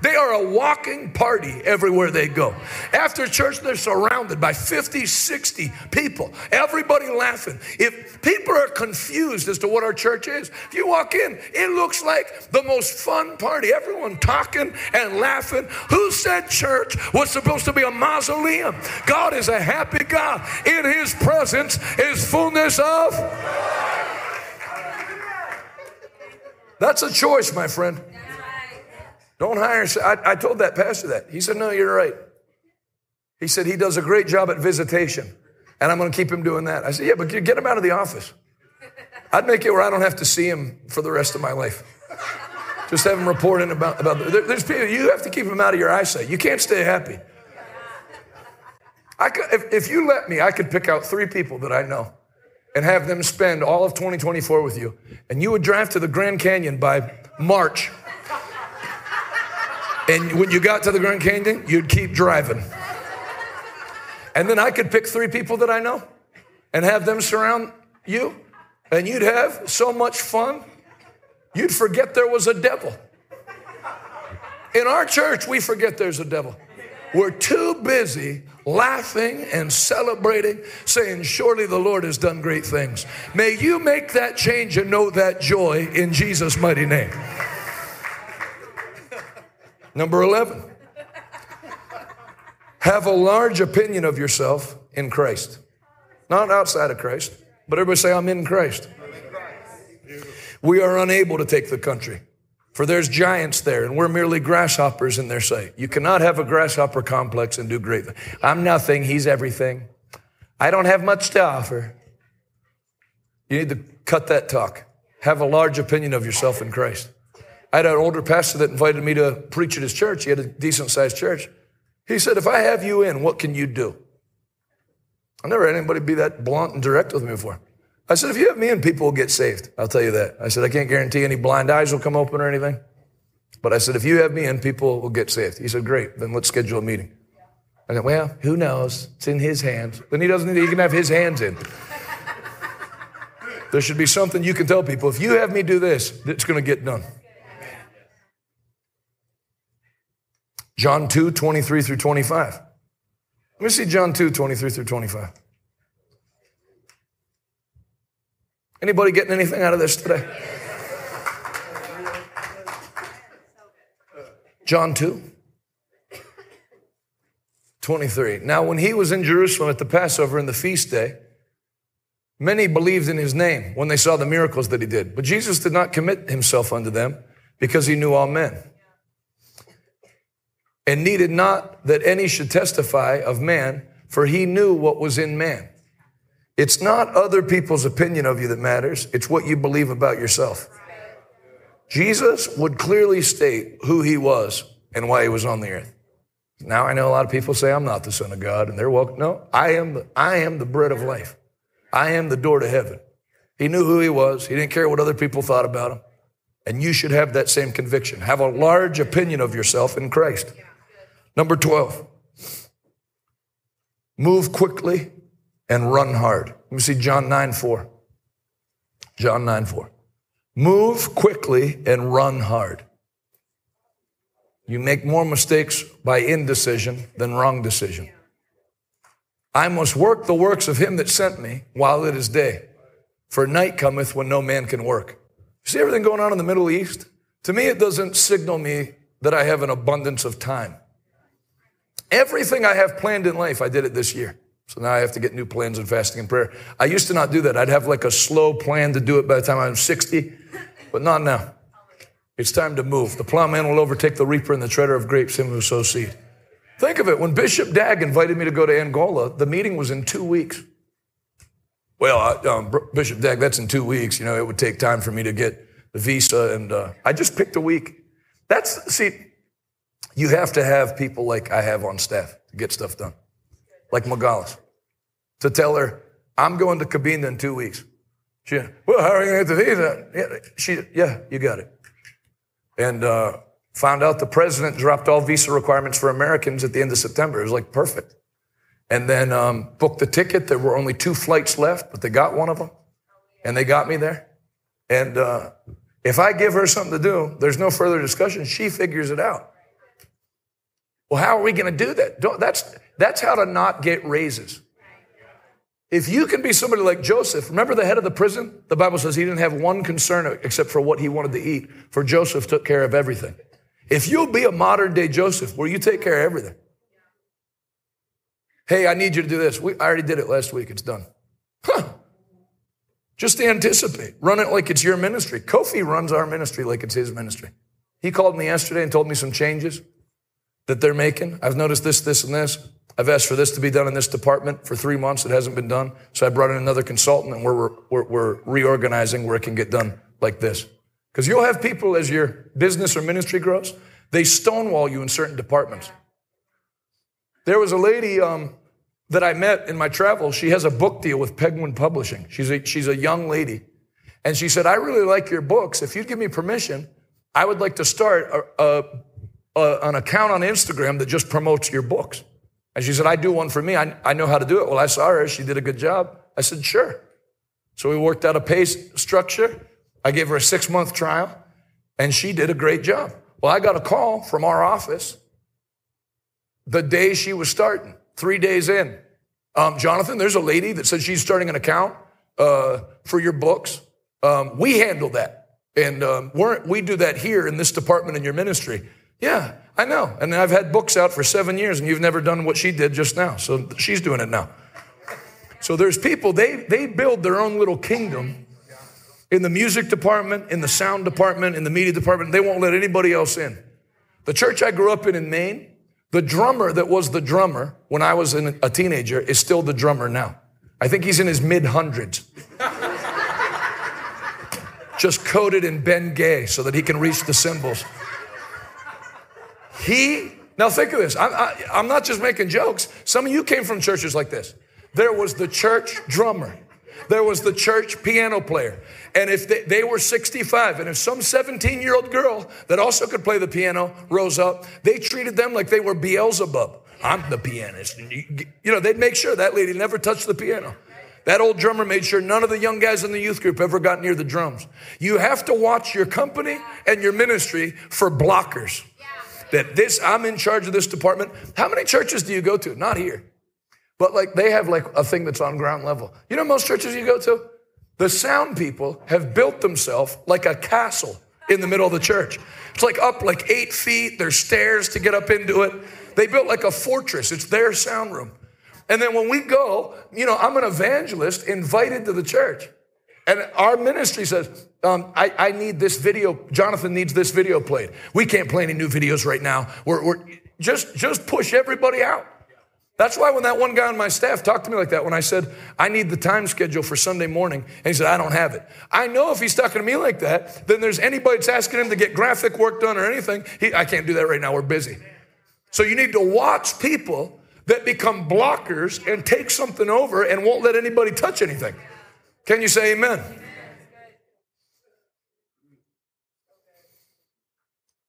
They are a walking party everywhere they go. After church, they're surrounded by 50, 60 people. Everybody laughing. If people are confused as to what our church is, if you walk in, it looks like the most fun party. Everyone talking and laughing. Who said church was supposed to be a mausoleum? God is a happy God. In his presence is fullness of. That's a choice, my friend. Don't hire. I told that pastor that. He said, no, you're right. He said, he does a great job at visitation, and I'm going to keep him doing that. I said, yeah, but get him out of the office. I'd make it where I don't have to see him for the rest of my life. Just have him reporting about. There's people, you have to keep him out of your eyesight. You can't stay happy. I could, if you let me, I could pick out three people that I know and have them spend all of 2024 with you, and you would drive to the Grand Canyon by March. And when you got to the Grand Canyon, you'd keep driving. And then I could pick three people that I know and have them surround you, and you'd have so much fun, you'd forget there was a devil. In our church, we forget there's a devil. We're too busy laughing and celebrating, saying, surely the Lord has done great things. May you make that change and know that joy in Jesus' mighty name. Number 11, have a large opinion of yourself in Christ. Not outside of Christ, but everybody say, I'm in Christ. I'm in Christ. We are unable to take the country. For there's giants there, and we're merely grasshoppers in their sight. You cannot have a grasshopper complex and do great things. I'm nothing. He's everything. I don't have much to offer. You need to cut that talk. Have a large opinion of yourself in Christ. I had an older pastor that invited me to preach at his church. He had a decent-sized church. He said, if I have you in, what can you do? I never had anybody be that blunt and direct with me before. I said, if you have me in, people will get saved. I'll tell you that. I said, I can't guarantee any blind eyes will come open or anything. But I said, if you have me in, people will get saved. He said, great, then let's schedule a meeting. I said, well, who knows? It's in his hands. Then he doesn't need, he can have his hands in. There should be something you can tell people. If you have me do this, it's going to get done. John 2, 23 through 25. Let me see John 2, 23 through 25. Anybody getting anything out of this today? John 2, 23. Now, when he was in Jerusalem at the Passover and the feast day, many believed in his name when they saw the miracles that he did. But Jesus did not commit himself unto them because he knew all men and needed not that any should testify of man, for he knew what was in man. It's not other people's opinion of you that matters. It's what you believe about yourself. Jesus would clearly state who he was and why he was on the earth. Now I know a lot of people say, I'm not the Son of God, and they're welcome. No, I am the bread of life. I am the door to heaven. He knew who he was. He didn't care what other people thought about him. And you should have that same conviction. Have a large opinion of yourself in Christ. Number 12, move quickly and run hard. Let me see John 9, 4. John 9, 4. Move quickly and run hard. You make more mistakes by indecision than wrong decision. I must work the works of him that sent me while it is day, for night cometh when no man can work. See everything going on in the Middle East? To me, it doesn't signal me that I have an abundance of time. Everything I have planned in life, I did it this year. So now I have to get new plans in fasting and prayer. I used to not do that. I'd have like a slow plan to do it by the time I'm 60, but not now. It's time to move. The plowman will overtake the reaper and the treader of grapes, him who sows seed. Think of it. When Bishop Dag invited me to go to Angola, the meeting was in 2 weeks. Well, Bishop Dag, that's in 2 weeks. You know, it would take time for me to get the visa, and I just picked a week. You have to have people like I have on staff to get stuff done. Like Magalis, to tell her, I'm going to Cabinda in 2 weeks. She, well, how are you going to get the visa? Yeah, you got it. And found out the president dropped all visa requirements for Americans at the end of September. It was like perfect. And then booked the ticket. There were only 2 flights left, but they got one of them. And they got me there. And if I give her something to do, there's no further discussion. She figures it out. Well, how are we going to do that? That's how to not get raises. If you can be somebody like Joseph, remember the head of the prison? The Bible says he didn't have one concern except for what he wanted to eat, for Joseph took care of everything. If you'll be a modern-day Joseph, where you take care of everything. Hey, I need you to do this. I already did it last week. It's done. Huh. Just anticipate. Run it like it's your ministry. Kofi runs our ministry like it's his ministry. He called me yesterday and told me some changes that they're making. I've noticed this, this, and this. I've asked for this to be done in this department for 3 months. It hasn't been done. So I brought in another consultant, and we're reorganizing where it can get done like this. Because you'll have people, as your business or ministry grows, they stonewall you in certain departments. There was a lady that I met in my travels. She has a book deal with Penguin Publishing. She's a young lady. And she said, I really like your books. If you'd give me permission, I would like to start a an account on Instagram that just promotes your books. And she said, I do one for me. I know how to do it. Well, I saw her. She did a good job. I said, sure. So we worked out a pay structure. I gave her a 6-month trial, and she did a great job. Well, I got a call from our office the day she was starting, 3 days in. Jonathan, there's a lady that said she's starting an account for your books. We handle that, and we do that here in this department in your ministry. Yeah, I know. And I've had books out for 7 years, and you've never done what she did just now. So she's doing it now. So there's people, they build their own little kingdom in the music department, in the sound department, in the media department. They won't let anybody else in. The church I grew up in Maine, the drummer that was the drummer when I was a teenager is still the drummer now. I think he's in his mid-hundreds. Just coated in Ben Gay so that he can reach the cymbals. Now think of this. I'm not just making jokes. Some of you came from churches like this. There was the church drummer. There was the church piano player. And if they were 65, and if some 17-year-old girl that also could play the piano rose up, they treated them like they were Beelzebub. I'm the pianist. And they'd make sure that lady never touched the piano. That old drummer made sure none of the young guys in the youth group ever got near the drums. You have to watch your company and your ministry for blockers. That I'm in charge of this department. How many churches do you go to? Not here. But they have a thing that's on ground level. You know most churches you go to? The sound people have built themselves like a castle in the middle of the church. It's up 8 feet. There's stairs to get up into it. They built like a fortress. It's their sound room. And then when we go, I'm an evangelist invited to the church. And our ministry says, I need this video. Jonathan needs this video played. We can't play any new videos right now. We're just push everybody out. That's why when that one guy on my staff talked to me like that, when I said, I need the time schedule for Sunday morning, and he said, I don't have it. I know if he's talking to me like that, then there's anybody that's asking him to get graphic work done or anything. I can't do that right now. We're busy. So you need to watch people that become blockers and take something over and won't let anybody touch anything. Can you say amen? Amen.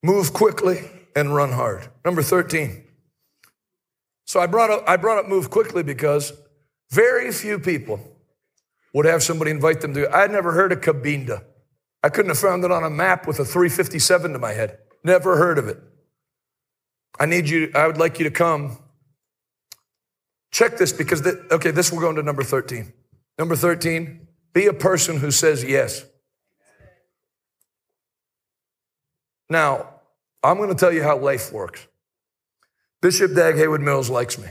Move quickly and run hard. Number 13. So I brought up move quickly because very few people would have somebody invite them to. I had never heard of Cabinda. I couldn't have found it on a map with a 357 to my head. Never heard of it. I would like you to come. Check this because this will go into number 13. Number 13, be a person who says yes. Now, I'm going to tell you how life works. Bishop Dag Heward-Mills likes me.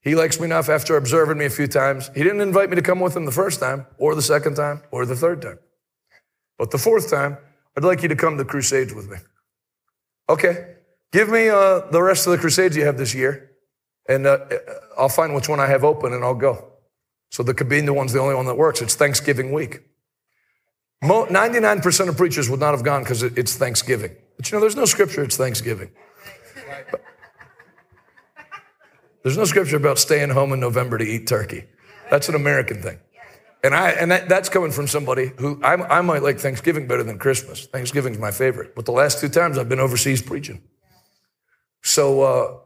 He likes me enough after observing me a few times. He didn't invite me to come with him the first time or the second time or the third time. But the fourth time, I'd like you to come to crusades with me. Okay, give me the rest of the crusades you have this year, and I'll find which one I have open and I'll go. So the Cabinda one's the only one that works. It's Thanksgiving week. 99% of preachers would not have gone because it's Thanksgiving. But there's no scripture, it's Thanksgiving. But there's no scripture about staying home in November to eat turkey. That's an American thing. And that's coming from somebody who I might like Thanksgiving better than Christmas. Thanksgiving's my favorite. But the last two times I've been overseas preaching. So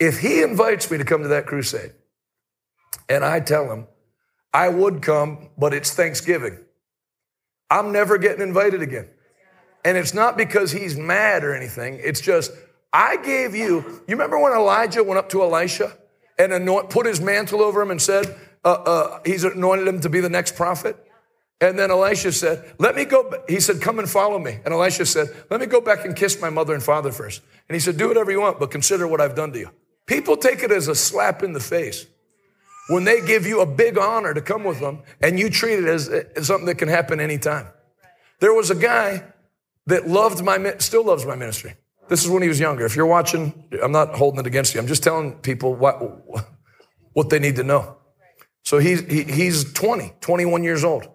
if he invites me to come to that crusade and I tell him I would come, but it's Thanksgiving, I'm never getting invited again. And it's not because he's mad or anything. It's just I gave you remember when Elijah went up to Elisha and put his mantle over him and said, he's anointed him to be the next prophet? And then Elisha said, let me go. He said, come and follow me. And Elisha said, let me go back and kiss my mother and father first. And he said, do whatever you want, but consider what I've done to you. People take it as a slap in the face when they give you a big honor to come with them and you treat it as something that can happen anytime. There was a guy that still loves my ministry. This is when he was younger. If you're watching, I'm not holding it against you. I'm just telling people what they need to know. So he's 21 years old.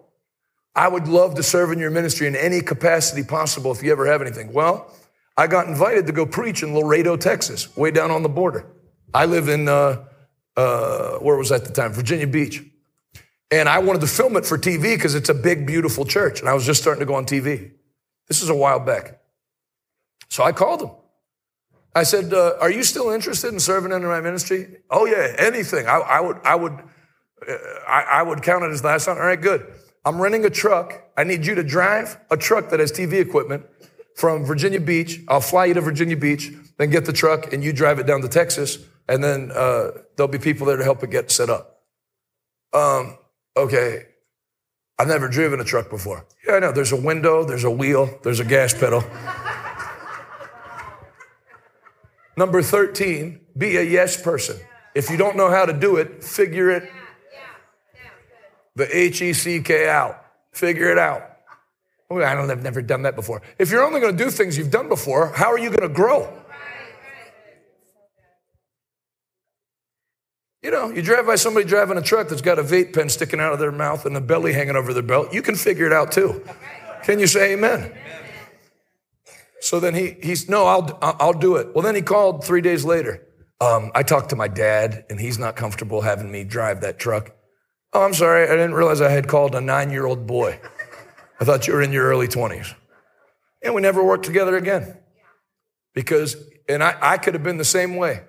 I would love to serve in your ministry in any capacity possible if you ever have anything. Well, I got invited to go preach in Laredo, Texas, way down on the border. I live in, where was I at the time? Virginia Beach. And I wanted to film it for TV because it's a big, beautiful church. And I was just starting to go on TV. This is a while back. So I called him. I said, are you still interested in serving under my ministry? Oh, yeah, anything. I would count it as the last time. All right, good. I'm renting a truck. I need you to drive a truck that has TV equipment from Virginia Beach. I'll fly you to Virginia Beach, then get the truck, and you drive it down to Texas, and then there'll be people there to help it get set up. Okay. I've never driven a truck before. Yeah, I know. There's a window, there's a wheel, there's a gas pedal. Number 13, be a yes person. If you don't know how to do it, figure it. The HECK out. Figure it out. Oh, I've never done that before. If you're only going to do things you've done before, how are you going to grow? You know, you drive by somebody driving a truck that's got a vape pen sticking out of their mouth and a belly hanging over their belt. You can figure it out too. Can you say amen? Amen. So then he's, no, I'll do it. Well, then he called 3 days later. I talked to my dad, and he's not comfortable having me drive that truck. Oh, I'm sorry. I didn't realize I had called a 9-year-old boy. I thought you were in your early 20s. And we never worked together again. Because I could have been the same way.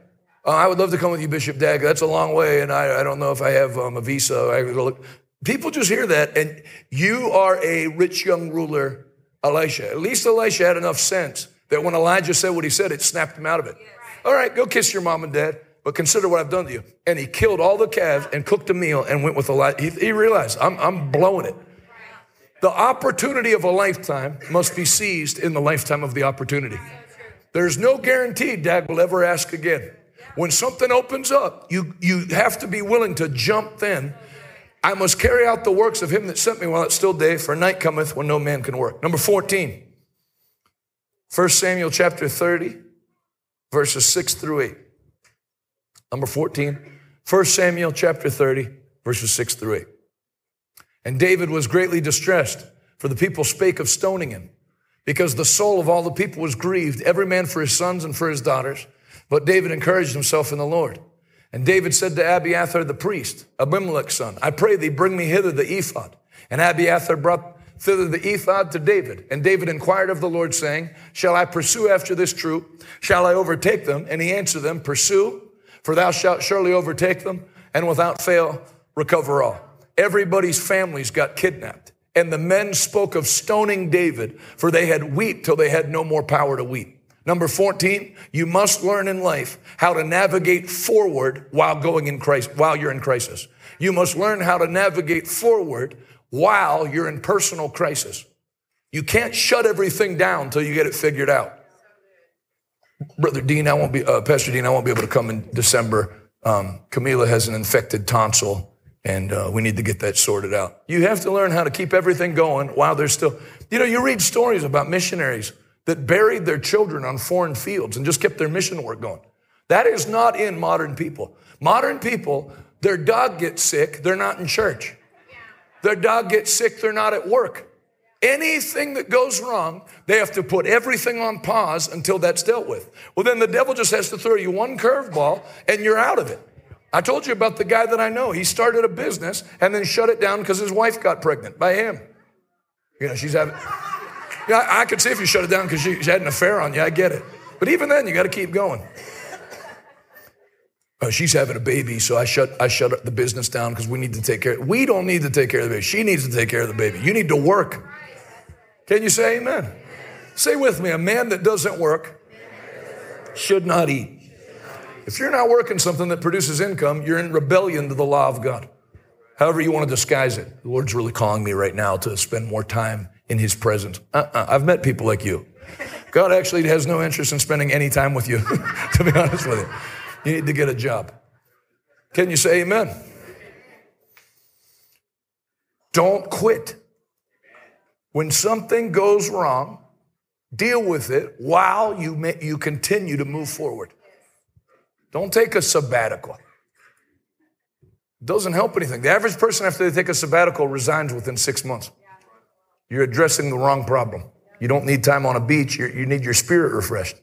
I would love to come with you, Bishop Dag. That's a long way, and I don't know if I have a visa. People just hear that, and you are a rich young ruler, Elisha. At least Elisha had enough sense that when Elijah said what he said, it snapped him out of it. Yes. All right, go kiss your mom and dad, but consider what I've done to you. And he killed all the calves and cooked a meal and went with Elijah. He realized, I'm blowing it. The opportunity of a lifetime must be seized in the lifetime of the opportunity. There's no guarantee Dag will ever ask again. When something opens up, you have to be willing to jump in. I must carry out the works of him that sent me while it's still day, for night cometh when no man can work. Number 14, 1 Samuel chapter 30, verses 6 through 8. Number 14, 1 Samuel chapter 30, verses 6 through 8. And David was greatly distressed, for the people spake of stoning him, because the soul of all the people was grieved, every man for his sons and for his daughters. But David encouraged himself in the Lord. And David said to Abiathar the priest, Abimelech's son, I pray thee, bring me hither the ephod. And Abiathar brought thither the ephod to David. And David inquired of the Lord, saying, shall I pursue after this troop? Shall I overtake them? And he answered them, pursue, for thou shalt surely overtake them, and without fail recover all. Everybody's families got kidnapped. And the men spoke of stoning David, for they had wept till they had no more power to weep. Number 14, you must learn in life how to navigate forward while you're in crisis. You must learn how to navigate forward while you're in personal crisis. You can't shut everything down until you get it figured out. Brother Dean, Pastor Dean, I won't be able to come in December. Camila has an infected tonsil, and we need to get that sorted out. You have to learn how to keep everything going while there's still. You know, you read stories about missionaries that buried their children on foreign fields and just kept their mission work going. That is not in modern people. Modern people, their dog gets sick, they're not in church. Their dog gets sick, they're not at work. Anything that goes wrong, they have to put everything on pause until that's dealt with. Well, then the devil just has to throw you one curveball and you're out of it. I told you about the guy that I know. He started a business and then shut it down because his wife got pregnant by him. You know, she's having... Yeah, I could see if you shut it down because she had an affair on you. I get it. But even then, you got to keep going. Oh, she's having a baby, so I shut the business down because we need to take care. We don't need to take care of the baby. She needs to take care of the baby. You need to work. Can you say amen? Amen. Say with me, a man that doesn't work should not eat. If you're not working something that produces income, you're in rebellion to the law of God. However you want to disguise it. The Lord's really calling me right now to spend more time in his presence. I've met people like you. God actually has no interest in spending any time with you, to be honest with you. You need to get a job. Can you say amen? Don't quit. When something goes wrong, deal with it while you continue to move forward. Don't take a sabbatical. It doesn't help anything. The average person, after they take a sabbatical, resigns within 6 months. You're addressing the wrong problem. You don't need time on a beach. You need your spirit refreshed.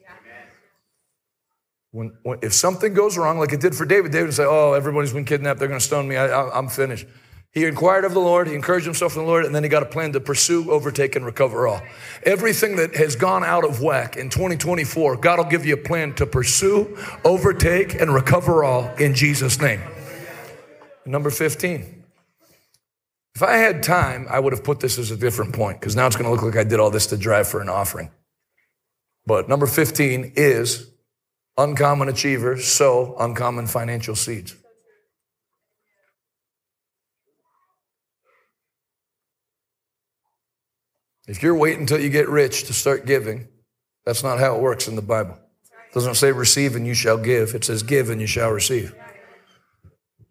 If something goes wrong, like it did for David, David would say, oh, everybody's been kidnapped. They're going to stone me. I'm finished. He inquired of the Lord, he encouraged himself in the Lord, and then he got a plan to pursue, overtake, and recover all. Everything that has gone out of whack in 2024, God will give you a plan to pursue, overtake, and recover all in Jesus' name. Number 15. If I had time, I would have put this as a different point, because now it's going to look like I did all this to drive for an offering. But number 15 is uncommon achievers sow uncommon financial seeds. If you're waiting until you get rich to start giving, that's not how it works in the Bible. It doesn't say receive and you shall give. It says give and you shall receive.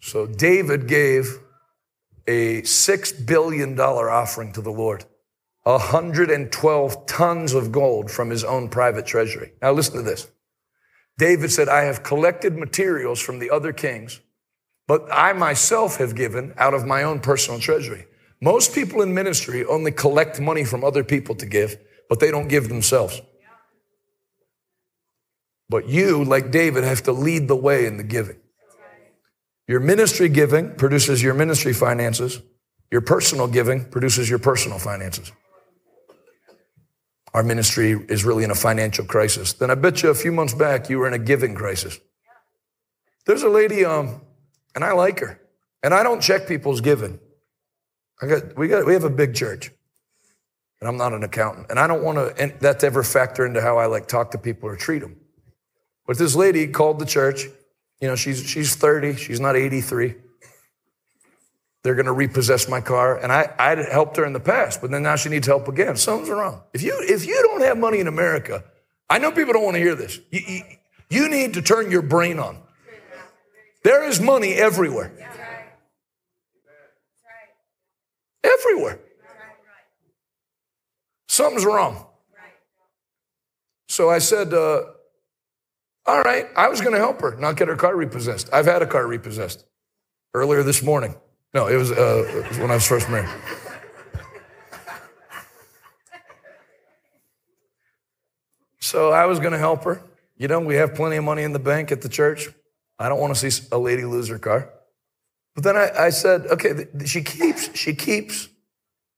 So David gave a $6 billion offering to the Lord, 112 tons of gold from his own private treasury. Now listen to this. David said, I have collected materials from the other kings, but I myself have given out of my own personal treasury. Most people in ministry only collect money from other people to give, but they don't give themselves. But you, like David, have to lead the way in the giving. Your ministry giving produces your ministry finances. Your personal giving produces your personal finances. Our ministry is really in a financial crisis. Then I bet you a few months back you were in a giving crisis. There's a lady, and I like her, and I don't check people's giving. We have a big church, and I'm not an accountant, and I don't want to that to ever factor into how I like talk to people or treat them. But this lady called the church. You know, she's 30. She's not 83. They're going to repossess my car, and I helped her in the past, but then now she needs help again. Something's wrong. If you don't have money in America, I know people don't want to hear this. You need to turn your brain on. There is money everywhere. Everywhere. Something's wrong. So I said, all right, I was going to help her, not get her car repossessed. I've had a car repossessed earlier this morning. No, it was when I was first married. So I was going to help her. You know, we have plenty of money in the bank at the church. I don't want to see a lady lose her car. But then I said, okay, she keeps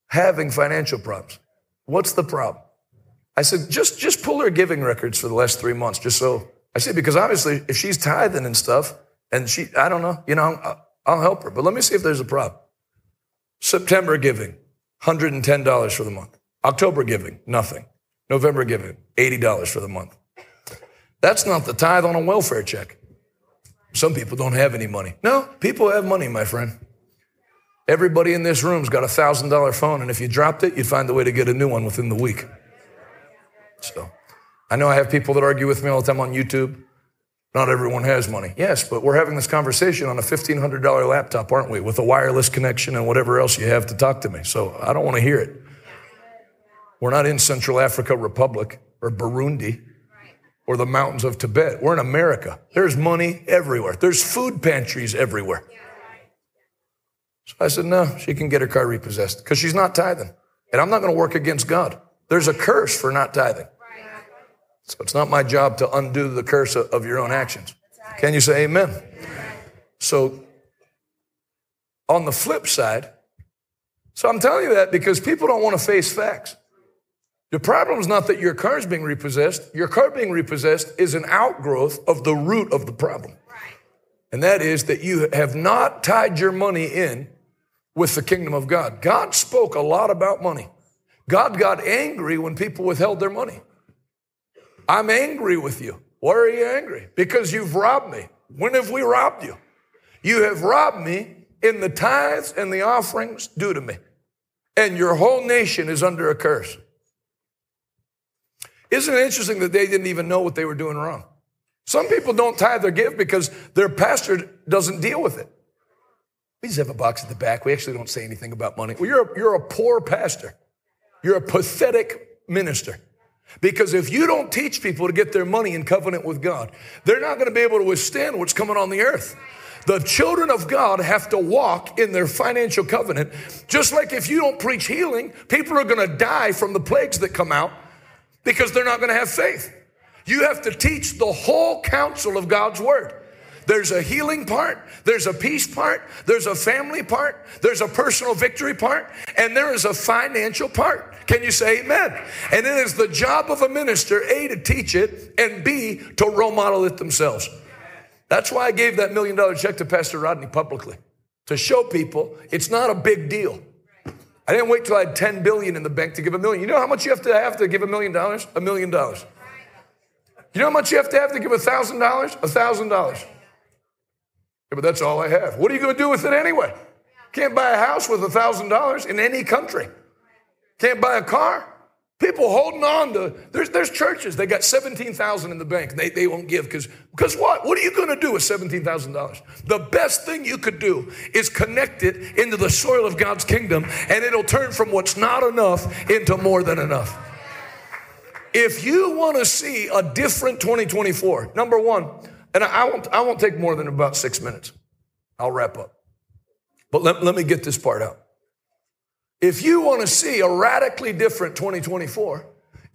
having financial problems. What's the problem? I said, just pull her giving records for the last 3 months, just so. I said, because obviously if she's tithing and stuff, and I don't know, you know, I'll help her. But let me see if there's a problem. September giving, $110 for the month. October giving, nothing. November giving, $80 for the month. That's not the tithe on a welfare check. Some people don't have any money. No, people have money, my friend. Everybody in this room's got a $1,000 phone, and if you dropped it, you'd find a way to get a new one within the week. So I know I have people that argue with me all the time on YouTube. Not everyone has money. Yes, but we're having this conversation on a $1,500 laptop, aren't we? With a wireless connection and whatever else you have to talk to me. So I don't want to hear it. We're not in Central Africa Republic or Burundi or the mountains of Tibet. We're in America. There's money everywhere. There's food pantries everywhere. So I said, no, she can get her car repossessed because she's not tithing. And I'm not going to work against God. There's a curse for not tithing. So it's not my job to undo the curse of your own actions. Can you say amen? So on the flip side, so I'm telling you that because people don't want to face facts. The problem is not that your car is being repossessed. Your car being repossessed is an outgrowth of the root of the problem. And that is that you have not tied your money in with the kingdom of God. God spoke a lot about money. God got angry when people withheld their money. I'm angry with you. Why are you angry? Because you've robbed me. When have we robbed you? You have robbed me in the tithes and the offerings due to me. And your whole nation is under a curse. Isn't it interesting that they didn't even know what they were doing wrong? Some people don't tithe or give because their pastor doesn't deal with it. We just have a box at the back. We actually don't say anything about money. Well, you're a poor pastor. You're a pathetic minister. Because if you don't teach people to get their money in covenant with God, they're not going to be able to withstand what's coming on the earth. The children of God have to walk in their financial covenant. Just like if you don't preach healing, people are going to die from the plagues that come out because they're not going to have faith. You have to teach the whole counsel of God's word. There's a healing part. There's a peace part. There's a family part. There's a personal victory part. And there is a financial part. Can you say amen? And it is the job of a minister, A, to teach it, and B, to role model it themselves. That's why I gave that $1 million check to Pastor Rodney publicly, to show people it's not a big deal. I didn't wait till I had 10 billion in the bank to give $1 million. You know how much you have to give $1 million? $1 million. You know how much you have to give $1,000? $1,000. Yeah, but that's all I have. What are you going to do with it anyway? Can't buy a house with $1,000 in any country. Can't buy a car. People holding on to, there's churches. They got $17,000 in the bank. And they won't give because what? What are you going to do with $17,000? The best thing you could do is connect it into the soil of God's kingdom, and it'll turn from what's not enough into more than enough. If you want to see a different 2024, number one, and I won't take more than about 6 minutes. I'll wrap up. But let me get this part out. If you want to see a radically different 2024,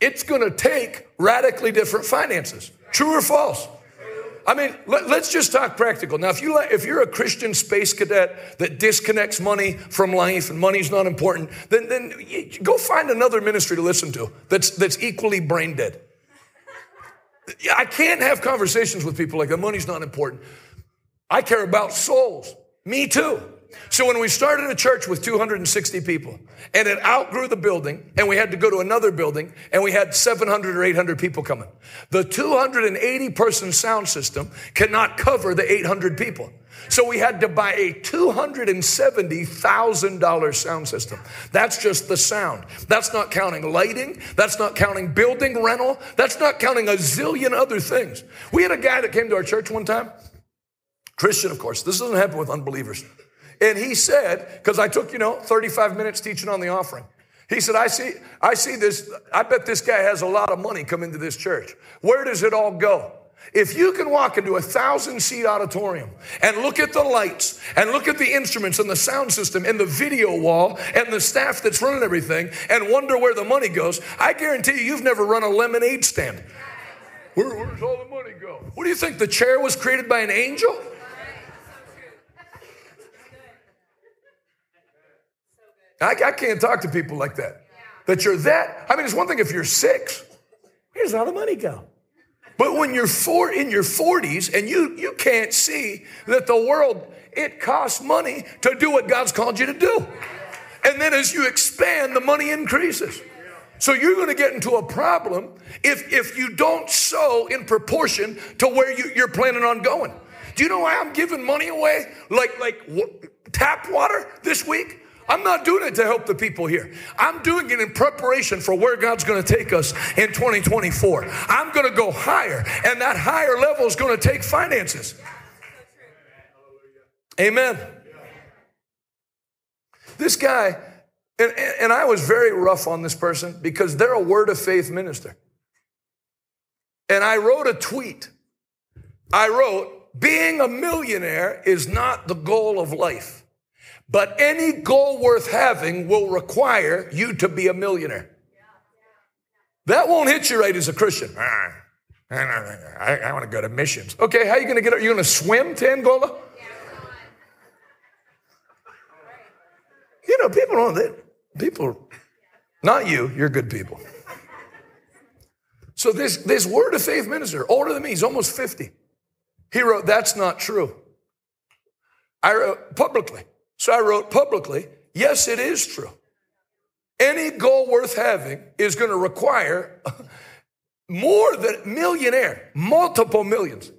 it's going to take radically different finances. True or false? I mean, let's just talk practical. Now, if you're a Christian space cadet that disconnects money from life and money's not important, then go find another ministry to listen to that's equally brain dead. I can't have conversations with people like that. Money's not important. I care about souls. Me too. So when we started a church with 260 people and it outgrew the building and we had to go to another building and we had 700 or 800 people coming, the 280 person sound system cannot cover the 800 people. So we had to buy a $270,000 sound system. That's just the sound. That's not counting lighting. That's not counting building rental. That's not counting a zillion other things. We had a guy that came to our church one time, Christian, of course. This doesn't happen with unbelievers. And he said, because I took, 35 minutes teaching on the offering. He said, I see this. I bet this guy has a lot of money come into this church. Where does it all go? If you can walk into a 1,000-seat auditorium and look at the lights and look at the instruments and the sound system and the video wall and the staff that's running everything and wonder where the money goes, I guarantee you've never run a lemonade stand. Where's all the money go? What do you think? The chair was created by an angel? I can't talk to people like that. That you're that. I mean, it's one thing if you're 6. Here's how the money go. But when you're in your 40s and you can't see that the world, it costs money to do what God's called you to do. And then as you expand, the money increases. So you're going to get into a problem if you don't sow in proportion to where you're planning on going. Do you know why I'm giving money away like tap water this week? I'm not doing it to help the people here. I'm doing it in preparation for where God's going to take us in 2024. I'm going to go higher, and that higher level is going to take finances. Amen. This guy, and I was very rough on this person because they're a word of faith minister. And I wrote a tweet. I wrote, being a millionaire is not the goal of life. But any goal worth having will require you to be a millionaire. That won't hit you right as a Christian. I want to go to missions. Okay, how are you going to get out? You're going to swim to Angola? People not you, you're good people. So this word of faith minister, older than me, he's almost 50. He wrote, that's not true. I wrote publicly. So I wrote publicly, yes, it is true. Any goal worth having is going to require more than millionaire, multiple millions.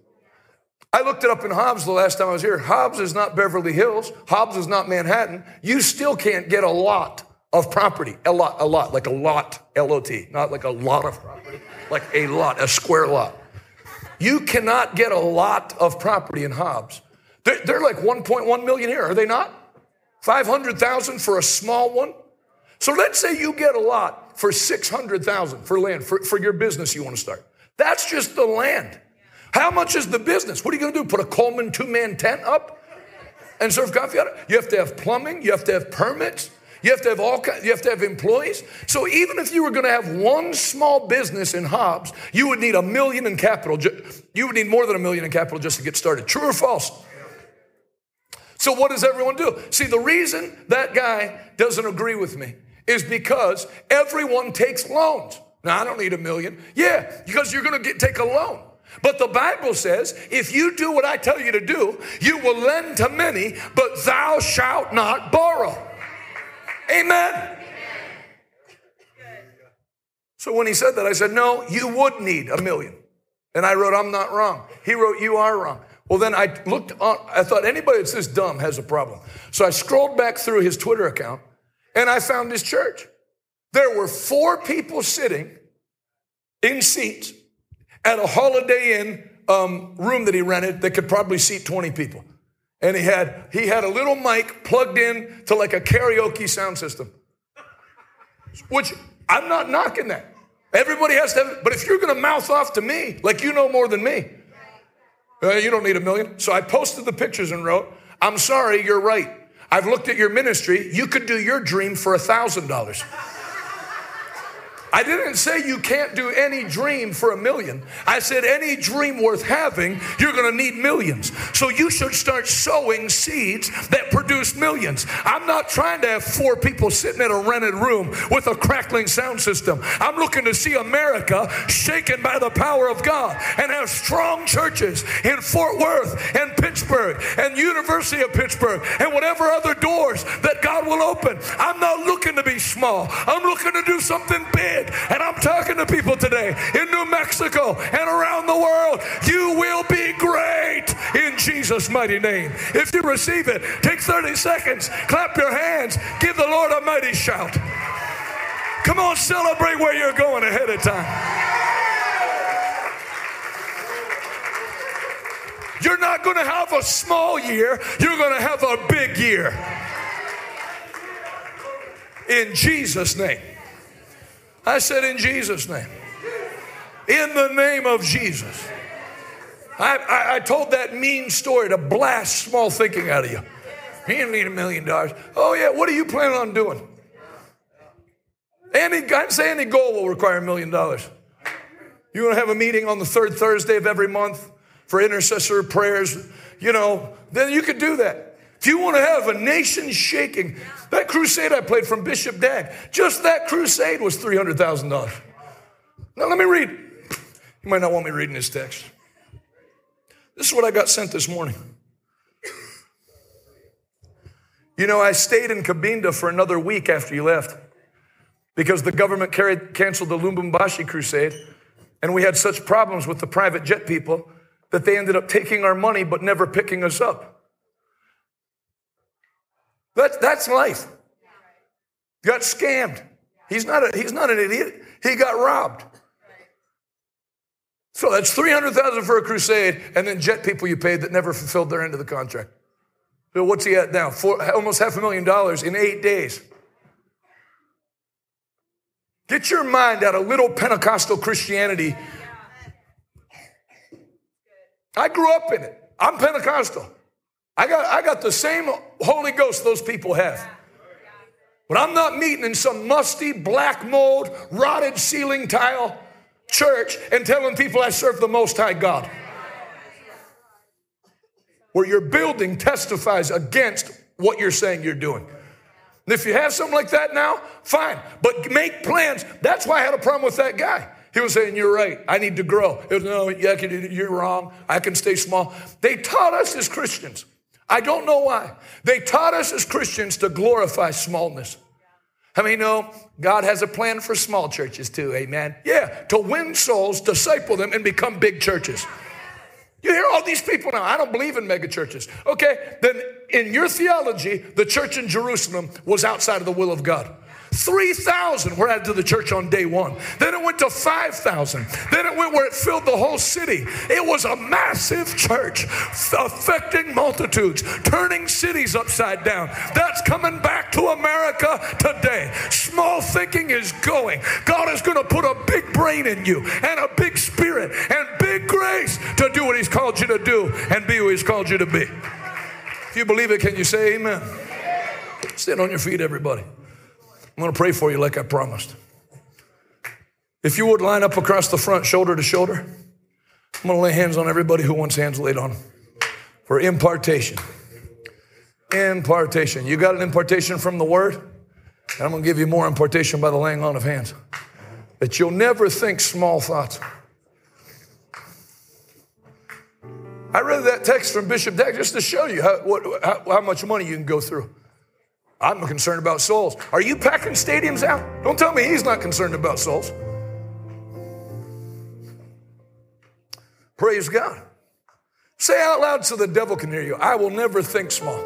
I looked it up in Hobbs the last time I was here. Hobbs is not Beverly Hills. Hobbs is not Manhattan. You still can't get a lot of property. A lot, like a lot, L-O-T, not like a lot of property, like a lot, a square lot. You cannot get a lot of property in Hobbs. They're like 1.1 million here, are they not? 500,000 for a small one. So let's say you get a lot for 600,000 for land, for your business you want to start. That's just the land. How much is the business? What are you going to do? Put a Coleman 2-man tent up and serve coffee out of it? You have to have plumbing. You have to have permits. You have to have employees. So even if you were going to have one small business in Hobbs, you would need $1 million in capital. You would need more than $1 million in capital just to get started. True or false? So what does everyone do? See, the reason that guy doesn't agree with me is because everyone takes loans. Now, I don't need $1 million. Yeah, because you're going to take a loan. But the Bible says, if you do what I tell you to do, you will lend to many, but thou shalt not borrow. Amen. So when he said that, I said, no, you would need $1 million. And I wrote, I'm not wrong. He wrote, you are wrong. Well, then I looked on, I thought anybody that's this dumb has a problem. So I scrolled back through his Twitter account and I found his church. There were 4 people sitting in seats at a Holiday Inn room that he rented that could probably seat 20 people. And he had a little mic plugged in to like a karaoke sound system, which I'm not knocking that. Everybody has to have it. But if you're going to mouth off to me, like you know more than me, you don't need $1 million. So I posted the pictures and wrote, I'm sorry, you're right. I've looked at your ministry. You could do your dream for $1,000. I didn't say you can't do any dream for $1 million. I said any dream worth having, you're going to need millions. So you should start sowing seeds that produce millions. I'm not trying to have 4 people sitting in a rented room with a crackling sound system. I'm looking to see America shaken by the power of God and have strong churches in Fort Worth and Pittsburgh and University of Pittsburgh and whatever other doors that God will open. I'm not looking to be small. I'm looking to do something big. And I'm talking to people today in New Mexico and around the world. You will be great in Jesus' mighty name. If you receive it, take 30 seconds, clap your hands, give the Lord a mighty shout. Come on, celebrate where you're going ahead of time. You're not going to have a small year. You're going to have a big year. In Jesus' name. I said, in Jesus' name. In the name of Jesus. I told that mean story to blast small thinking out of you. He didn't need $1 million. Oh, yeah, what are you planning on doing? I'd say any goal will require $1 million. You want to have a meeting on the third Thursday of every month for intercessor prayers, then you could do that. If you want to have a nation shaking, that crusade I played from Bishop Dag, just that crusade was $300,000. Now let me read. You might not want me reading this text. This is what I got sent this morning. I stayed in Cabinda for another week after you left because the government canceled the Lubumbashi crusade, and we had such problems with the private jet people that they ended up taking our money but never picking us up. That's life. Got scammed. He's not an idiot. He got robbed. So that's $300,000 for a crusade, and then jet people you paid that never fulfilled their end of the contract. So what's he at now? Almost $500,000 in 8 days. Get your mind out of little Pentecostal Christianity. I grew up in it. I'm Pentecostal. I got the same Holy Ghost those people have. But I'm not meeting in some musty, black mold, rotted ceiling tile church and telling people I serve the Most High God. Where your building testifies against what you're saying you're doing. And if you have something like that now, fine. But make plans. That's why I had a problem with that guy. He was saying, you're right. I need to grow. He was, no, you're wrong. I can stay small. They taught us as Christians. I don't know why. They taught us as Christians to glorify smallness. How many know God has a plan for small churches too, amen? Yeah, to win souls, disciple them, and become big churches. You hear all these people now, I don't believe in mega churches. Okay, then in your theology, the church in Jerusalem was outside of the will of God. 3,000 were added to the church on day one. Then it went to 5,000. Then it went where it filled the whole city. It was a massive church affecting multitudes, turning cities upside down. That's coming back to America today. Small thinking is going. God is going to put a big brain in you and a big spirit and big grace to do what he's called you to do and be who he's called you to be. If you believe it, can you say amen? Stand on your feet, everybody. I'm going to pray for you like I promised. If you would line up across the front, shoulder to shoulder, I'm going to lay hands on everybody who wants hands laid on for impartation. Impartation. You got an impartation from the Word, and I'm going to give you more impartation by the laying on of hands. That you'll never think small thoughts. I read that text from Bishop Dag just to show you how much money you can go through. I'm concerned about souls. Are you packing stadiums out? Don't tell me he's not concerned about souls. Praise God. Say out loud so the devil can hear you. I will never think small.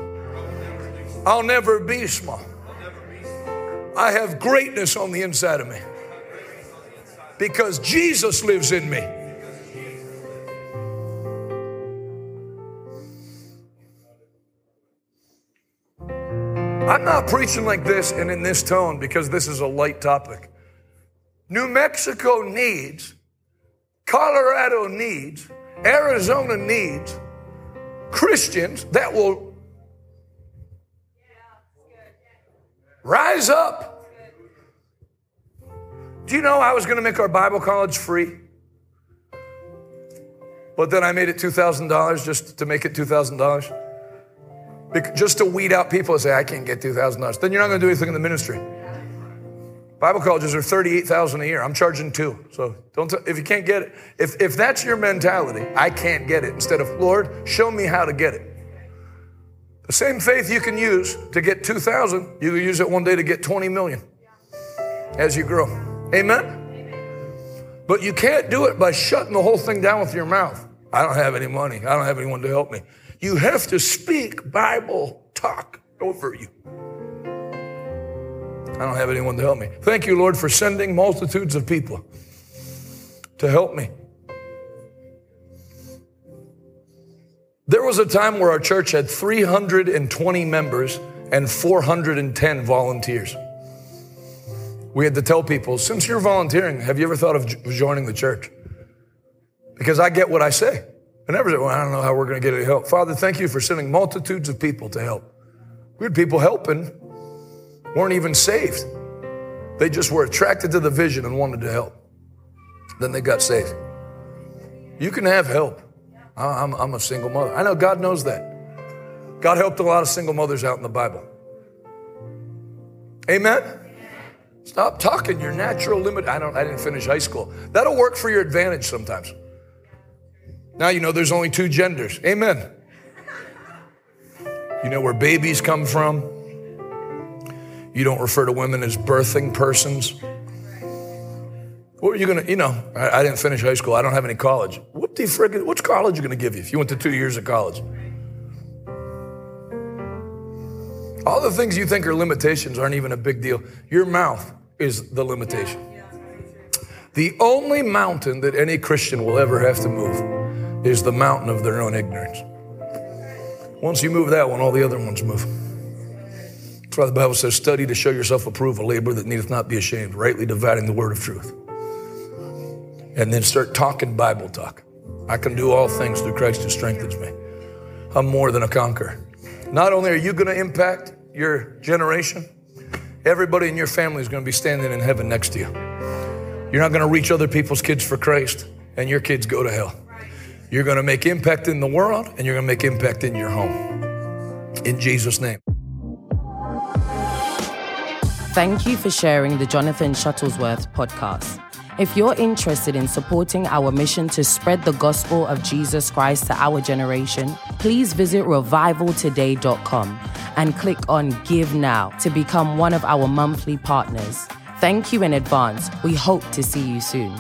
I'll never be small. I have greatness on the inside of me. Because Jesus lives in me. I'm not preaching like this and in this tone because this is a light topic. New Mexico needs, Colorado needs, Arizona needs Christians that will rise up. Do you know I was going to make our Bible college free? But then I made it $2,000 just to make it $2,000. Just to weed out people and say, I can't get $2,000. Then you're not going to do anything in the ministry. Bible colleges are $38,000 a year. I'm charging $2,000. So if you can't get it, if that's your mentality, I can't get it. Instead of, Lord, show me how to get it. The same faith you can use to get $2,000, you can use it one day to get $20 million as you grow. Amen? Amen? But you can't do it by shutting the whole thing down with your mouth. I don't have any money. I don't have anyone to help me. You have to speak Bible talk over you. I don't have anyone to help me. Thank you, Lord, for sending multitudes of people to help me. There was a time where our church had 320 members and 410 volunteers. We had to tell people, since you're volunteering, have you ever thought of joining the church? Because I get what I say. I never said, well, I don't know how we're going to get any help. Father, thank you for sending multitudes of people to help. We had people helping, weren't even saved. They just were attracted to the vision and wanted to help. Then they got saved. You can have help. I'm a single mother. I know God knows that. God helped a lot of single mothers out in the Bible. Amen? Stop talking your natural limit. I didn't finish high school. That'll work for your advantage sometimes. Now you know there's only two genders. Amen. You know where babies come from. You don't refer to women as birthing persons. What are you going to, I didn't finish high school. I don't have any college. What's college going to give you if you went to 2 years of college? All the things you think are limitations aren't even a big deal. Your mouth is the limitation. The only mountain that any Christian will ever have to move is the mountain of their own ignorance. Once you move that one, all the other ones move. That's why the Bible says, study to show yourself approved, a laborer that needeth not be ashamed, rightly dividing the word of truth. And then start talking Bible talk. I can do all things through Christ who strengthens me. I'm more than a conqueror. Not only are you going to impact your generation, everybody in your family is going to be standing in heaven next to you. You're not going to reach other people's kids for Christ, and your kids go to hell. You're going to make impact in the world, and you're going to make impact in your home. In Jesus' name. Thank you for sharing the Jonathan Shuttlesworth podcast. If you're interested in supporting our mission to spread the gospel of Jesus Christ to our generation, please visit RevivalToday.com and click on Give Now to become one of our monthly partners. Thank you in advance. We hope to see you soon.